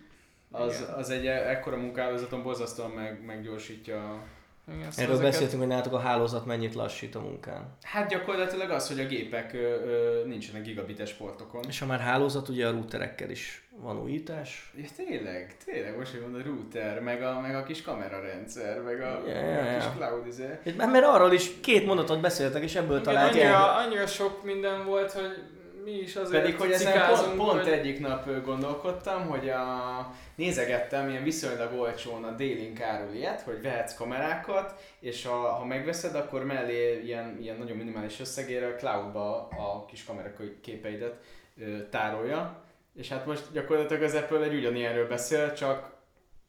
az, az egy ekkora munkálózaton borzasztóan meg, meggyorsítja. Igen, szóval erről beszéltünk, hogy nálatok a hálózat mennyit lassít a munkán. Hát gyakorlatilag az, hogy a gépek ö, ö, nincsenek gigabites portokon. És ha már hálózat, ugye a rúterekkel is van újítás. Ja, tényleg, tényleg, most hogy mondod, a router, meg a, meg a kis kamerarendszer, meg a, yeah, a kis cloud izé. Mert arról is két mondatot beszéltek, és ebből találtam. Annyira, annyira sok minden volt, hogy mi is azért pedig, hogy ezen pont, pont hogy... egyik nap gondolkodtam, hogy a... nézegettem ilyen viszonylag olcsón a Délink árul ilyet, hogy vehetsz kamerákat, és a, ha megveszed, akkor mellé ilyen, ilyen nagyon minimális összegére a cloudba a kis kameraképeidet ö, tárolja. És hát most gyakorlatilag az Apple egy ugyanilyenről beszél, csak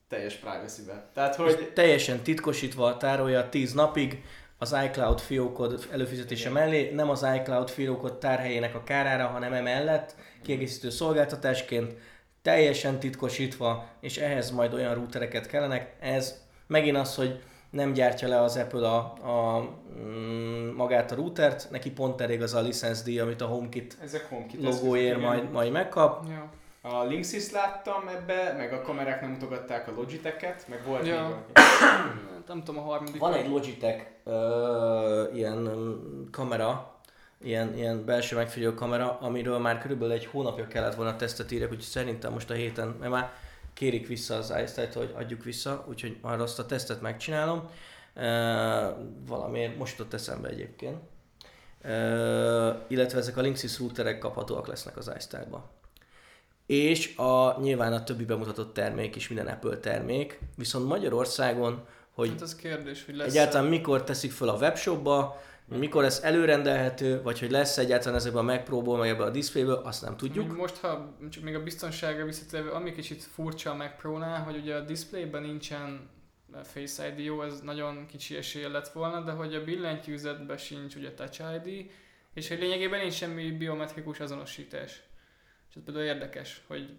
teljes privacy-ben. Tehát, hogy... teljesen titkosítva tárolja tíz napig, az iCloud fiókod előfizetése igen. Mellé, nem az iCloud fiókod tárhelyének a kárára, hanem emellett kiegészítő szolgáltatásként, teljesen titkosítva, és ehhez majd olyan routereket kellenek. Ez megint az, hogy nem gyártja le az Apple a, a, mm, magát a routert, neki pont elég az a licenszdíj, amit a HomeKit, HomeKit logóért majd, majd megkap. Ja. A Linksys láttam ebbe, meg a kamerák nem mutogatták a Logitech-et, meg volt ja. Még a... nem tudom, a harmadik... Van egy Logitech ö, ilyen kamera, ilyen, ilyen belső megfigyelő kamera, amiről már körülbelül egy hónapja kellett volna tesztet írjak, úgyhogy szerintem most a héten, mert már kérik vissza az iStyle-t, hogy adjuk vissza, úgyhogy már azt a tesztet megcsinálom. Ö, valamiért most ott eszembe egyébként. Ö, illetve ezek a Linksys routerek kaphatóak lesznek az iStyle-ba. És a, nyilván a többi bemutatott termék is, minden Apple termék, viszont Magyarországon, hogy, hát az kérdés, hogy lesz egyáltalán mikor teszik föl a webshopba, mikor ez előrendelhető, vagy hogy lesz egyáltalán ezekben a Mac Pro-ból, meg ebben a displayből, azt nem tudjuk. Most, ha csak még a biztonságra visszatérve, ami kicsit furcsa a Mac Pro-nál, hogy ugye a displayben nincsen Face áj dí, jó, ez nagyon kicsi esélye lett volna, de hogy a billentyűzetben sincs ugye Touch áj dí, és hogy lényegében nincs semmi biometrikus azonosítás. És ez például érdekes, hogy...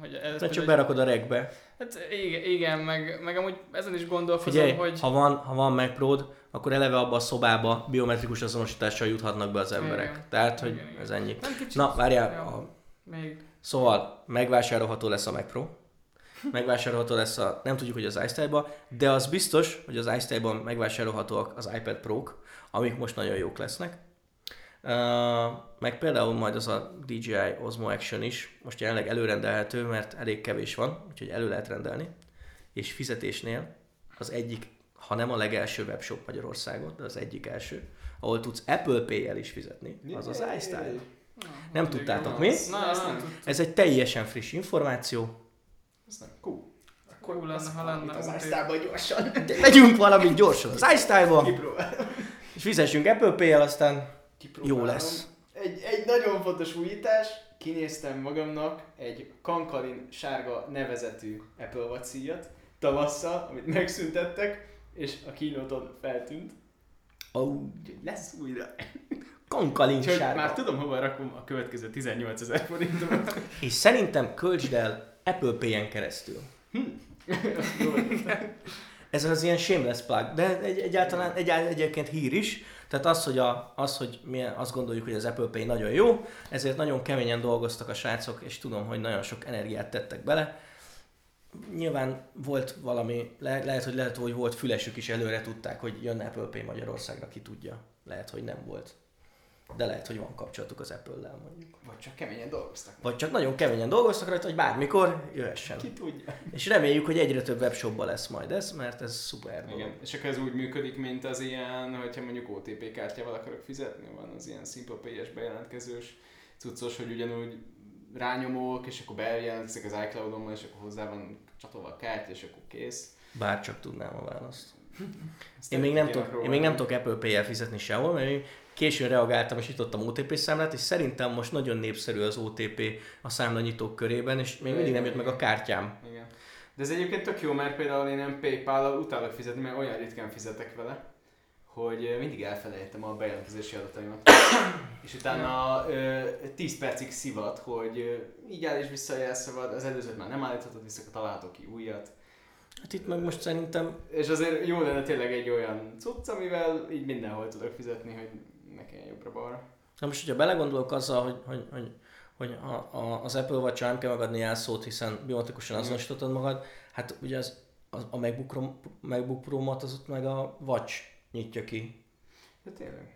hogy ez csak egy... berakod a regbe. Hát igen, igen meg, meg amúgy ezen is gondolkozom, figyelj, hogy... ha van, ha van Mac Pro-d, akkor eleve abba a szobába biometrikus azonosítással juthatnak be az emberek. Igen, tehát, igen, hogy igen. Ez ennyi. Kicsit, na, várjál! A... Még. Szóval, megvásárolható lesz a Mac Pro, megvásárolható lesz a... nem tudjuk, hogy az iStyle-ba, de az biztos, hogy az iStyle-ban megvásárolhatóak az iPad Pro-k, amik most nagyon jók lesznek. Uh, meg például majd az a dé jé i Osmo Action is most jelenleg előrendelhető, mert elég kevés van, úgyhogy elő lehet rendelni, és fizetésnél az egyik, ha nem a legelső webshop Magyarországon, de az egyik első, ahol tudsz Apple Pay-el is fizetni, az az iStyle. Na, nem tudtátok mi? Na, ez egy teljesen friss információ. Ez nem cool. Akkor jó lenne, ha lenne. Az iStyle-ba gyorsan. Megyünk valamit gyorsan az iStyle-ba. És fizessünk Apple Pay-el, aztán jó lesz. Egy, egy nagyon fontos újítás. Kinéztem magamnak egy kankarin sárga nevezetű Apple Watch-íjat tavasszal, amit megszüntettek, és a kínóton feltűnt. Oh, lesz újra. Kankalin sárga. Már tudom, hova rakom a következő tizennyolcezer forintot. És szerintem költsd el Apple Pay-en keresztül. Hm. Ez az ilyen shameless plug, de egy, egyáltalán egy, egyébként hír is. Tehát az, hogy, a, az, hogy mi azt gondoljuk, hogy az Apple Pay nagyon jó, ezért nagyon keményen dolgoztak a srácok, és tudom, hogy nagyon sok energiát tettek bele. Nyilván volt valami, le, lehet, hogy lehet, hogy volt fülesük is, előre tudták, hogy jön Apple Pay Magyarországra, ki tudja. Lehet, hogy nem volt. De lehet, hogy van kapcsolatuk az Apple-lel mondjuk. Vagy csak keményen dolgoztak. Vagy csak nagyon keményen dolgoztak rajta, hogy bármikor jöhessen. Ki tudja. És reméljük, hogy egyre több webshopban lesz majd ez, mert ez szuper dolog. Igen. És akkor ez úgy működik, mint az ilyen, hogyha mondjuk o té pé kártyával akarok fizetni, van az ilyen Simple Pay-es bejelentkezős cuccos, hogy ugyanúgy rányomok, és akkor bejelentkezik az iCloud-ommal, és akkor hozzá van csatolva a kártya, és akkor kész. Bárcsak tudnám a választ. Én még, nem tudok, én még nem tudok Apple Pay-el fizetni sehol, mert későn reagáltam és nyitottam o té pé számlát, és szerintem most nagyon népszerű az o té pé a számlanyitók körében, és még mindig nem jött meg a kártyám. Igen. De ez egyébként tök jó, mert például én nem PayPal-al utálok fizetni, mert olyan ritkán fizetek vele, hogy mindig elfelejtem a bejelentkezési adataimat. És utána tíz percig szivat, hogy így áll és visszajelszavad, az előzőt már nem állíthatod vissza, találhatok ki újat. Hát itt meg most szerintem... És azért jó lenne tényleg egy olyan cucc, amivel így mindenhol tudok fizetni, hogy ne kelljen jobbra-balra. Na most, hogyha belegondolok azzal, hogy, hogy, hogy, hogy a, a, az Apple Watch-ra nem kell megadni jelszót, hiszen biomatikusan azonosítod magad, hát ugye az, az, a MacBook, MacBook Pro-mat az ott meg a Watch nyitja ki. Ja tényleg.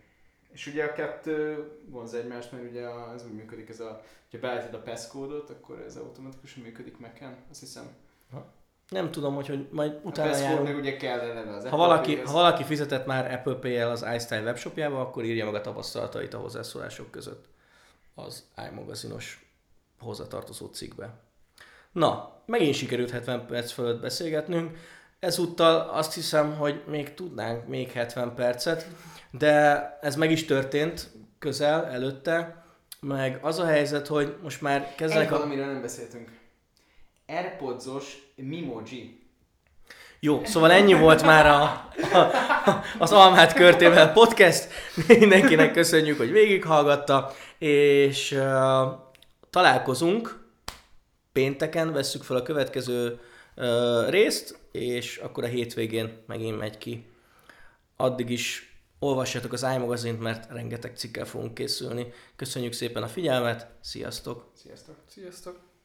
És ugye a kettő vonza egymást, mert ugye az úgy működik, ez a, hogyha beállítod a pass kódot, akkor ez automatikusan működik Mac-en, azt hiszem. Ha. Nem tudom, hogy, hogy majd utána járunk. Ugye kell eleve az ha valaki, ha valaki fizetett már Apple Pay-el az iStyle webshopjába, akkor írja meg a tapasztalatait a hozzászólások között az iMagazinos hozzátartozó cikkbe. Na, megint sikerült hetven perc fölött beszélgetnünk. Ezúttal azt hiszem, hogy még tudnánk még hetven percet, de ez meg is történt közel, előtte. Meg az a helyzet, hogy most már kezdenek a... Egy valamiről nem beszéltünk. AirPods-os Mimoji. Jó, szóval ennyi volt már a, a, az Almád Körtével podcast. Mindenkinek köszönjük, hogy végighallgatta, és uh, találkozunk. Pénteken vesszük fel a következő uh, részt, és akkor a hétvégén megint megy ki. Addig is olvassatok az iMagazint, mert rengeteg cikkel fogunk készülni. Köszönjük szépen a figyelmet, sziasztok! Sziasztok! Sziasztok!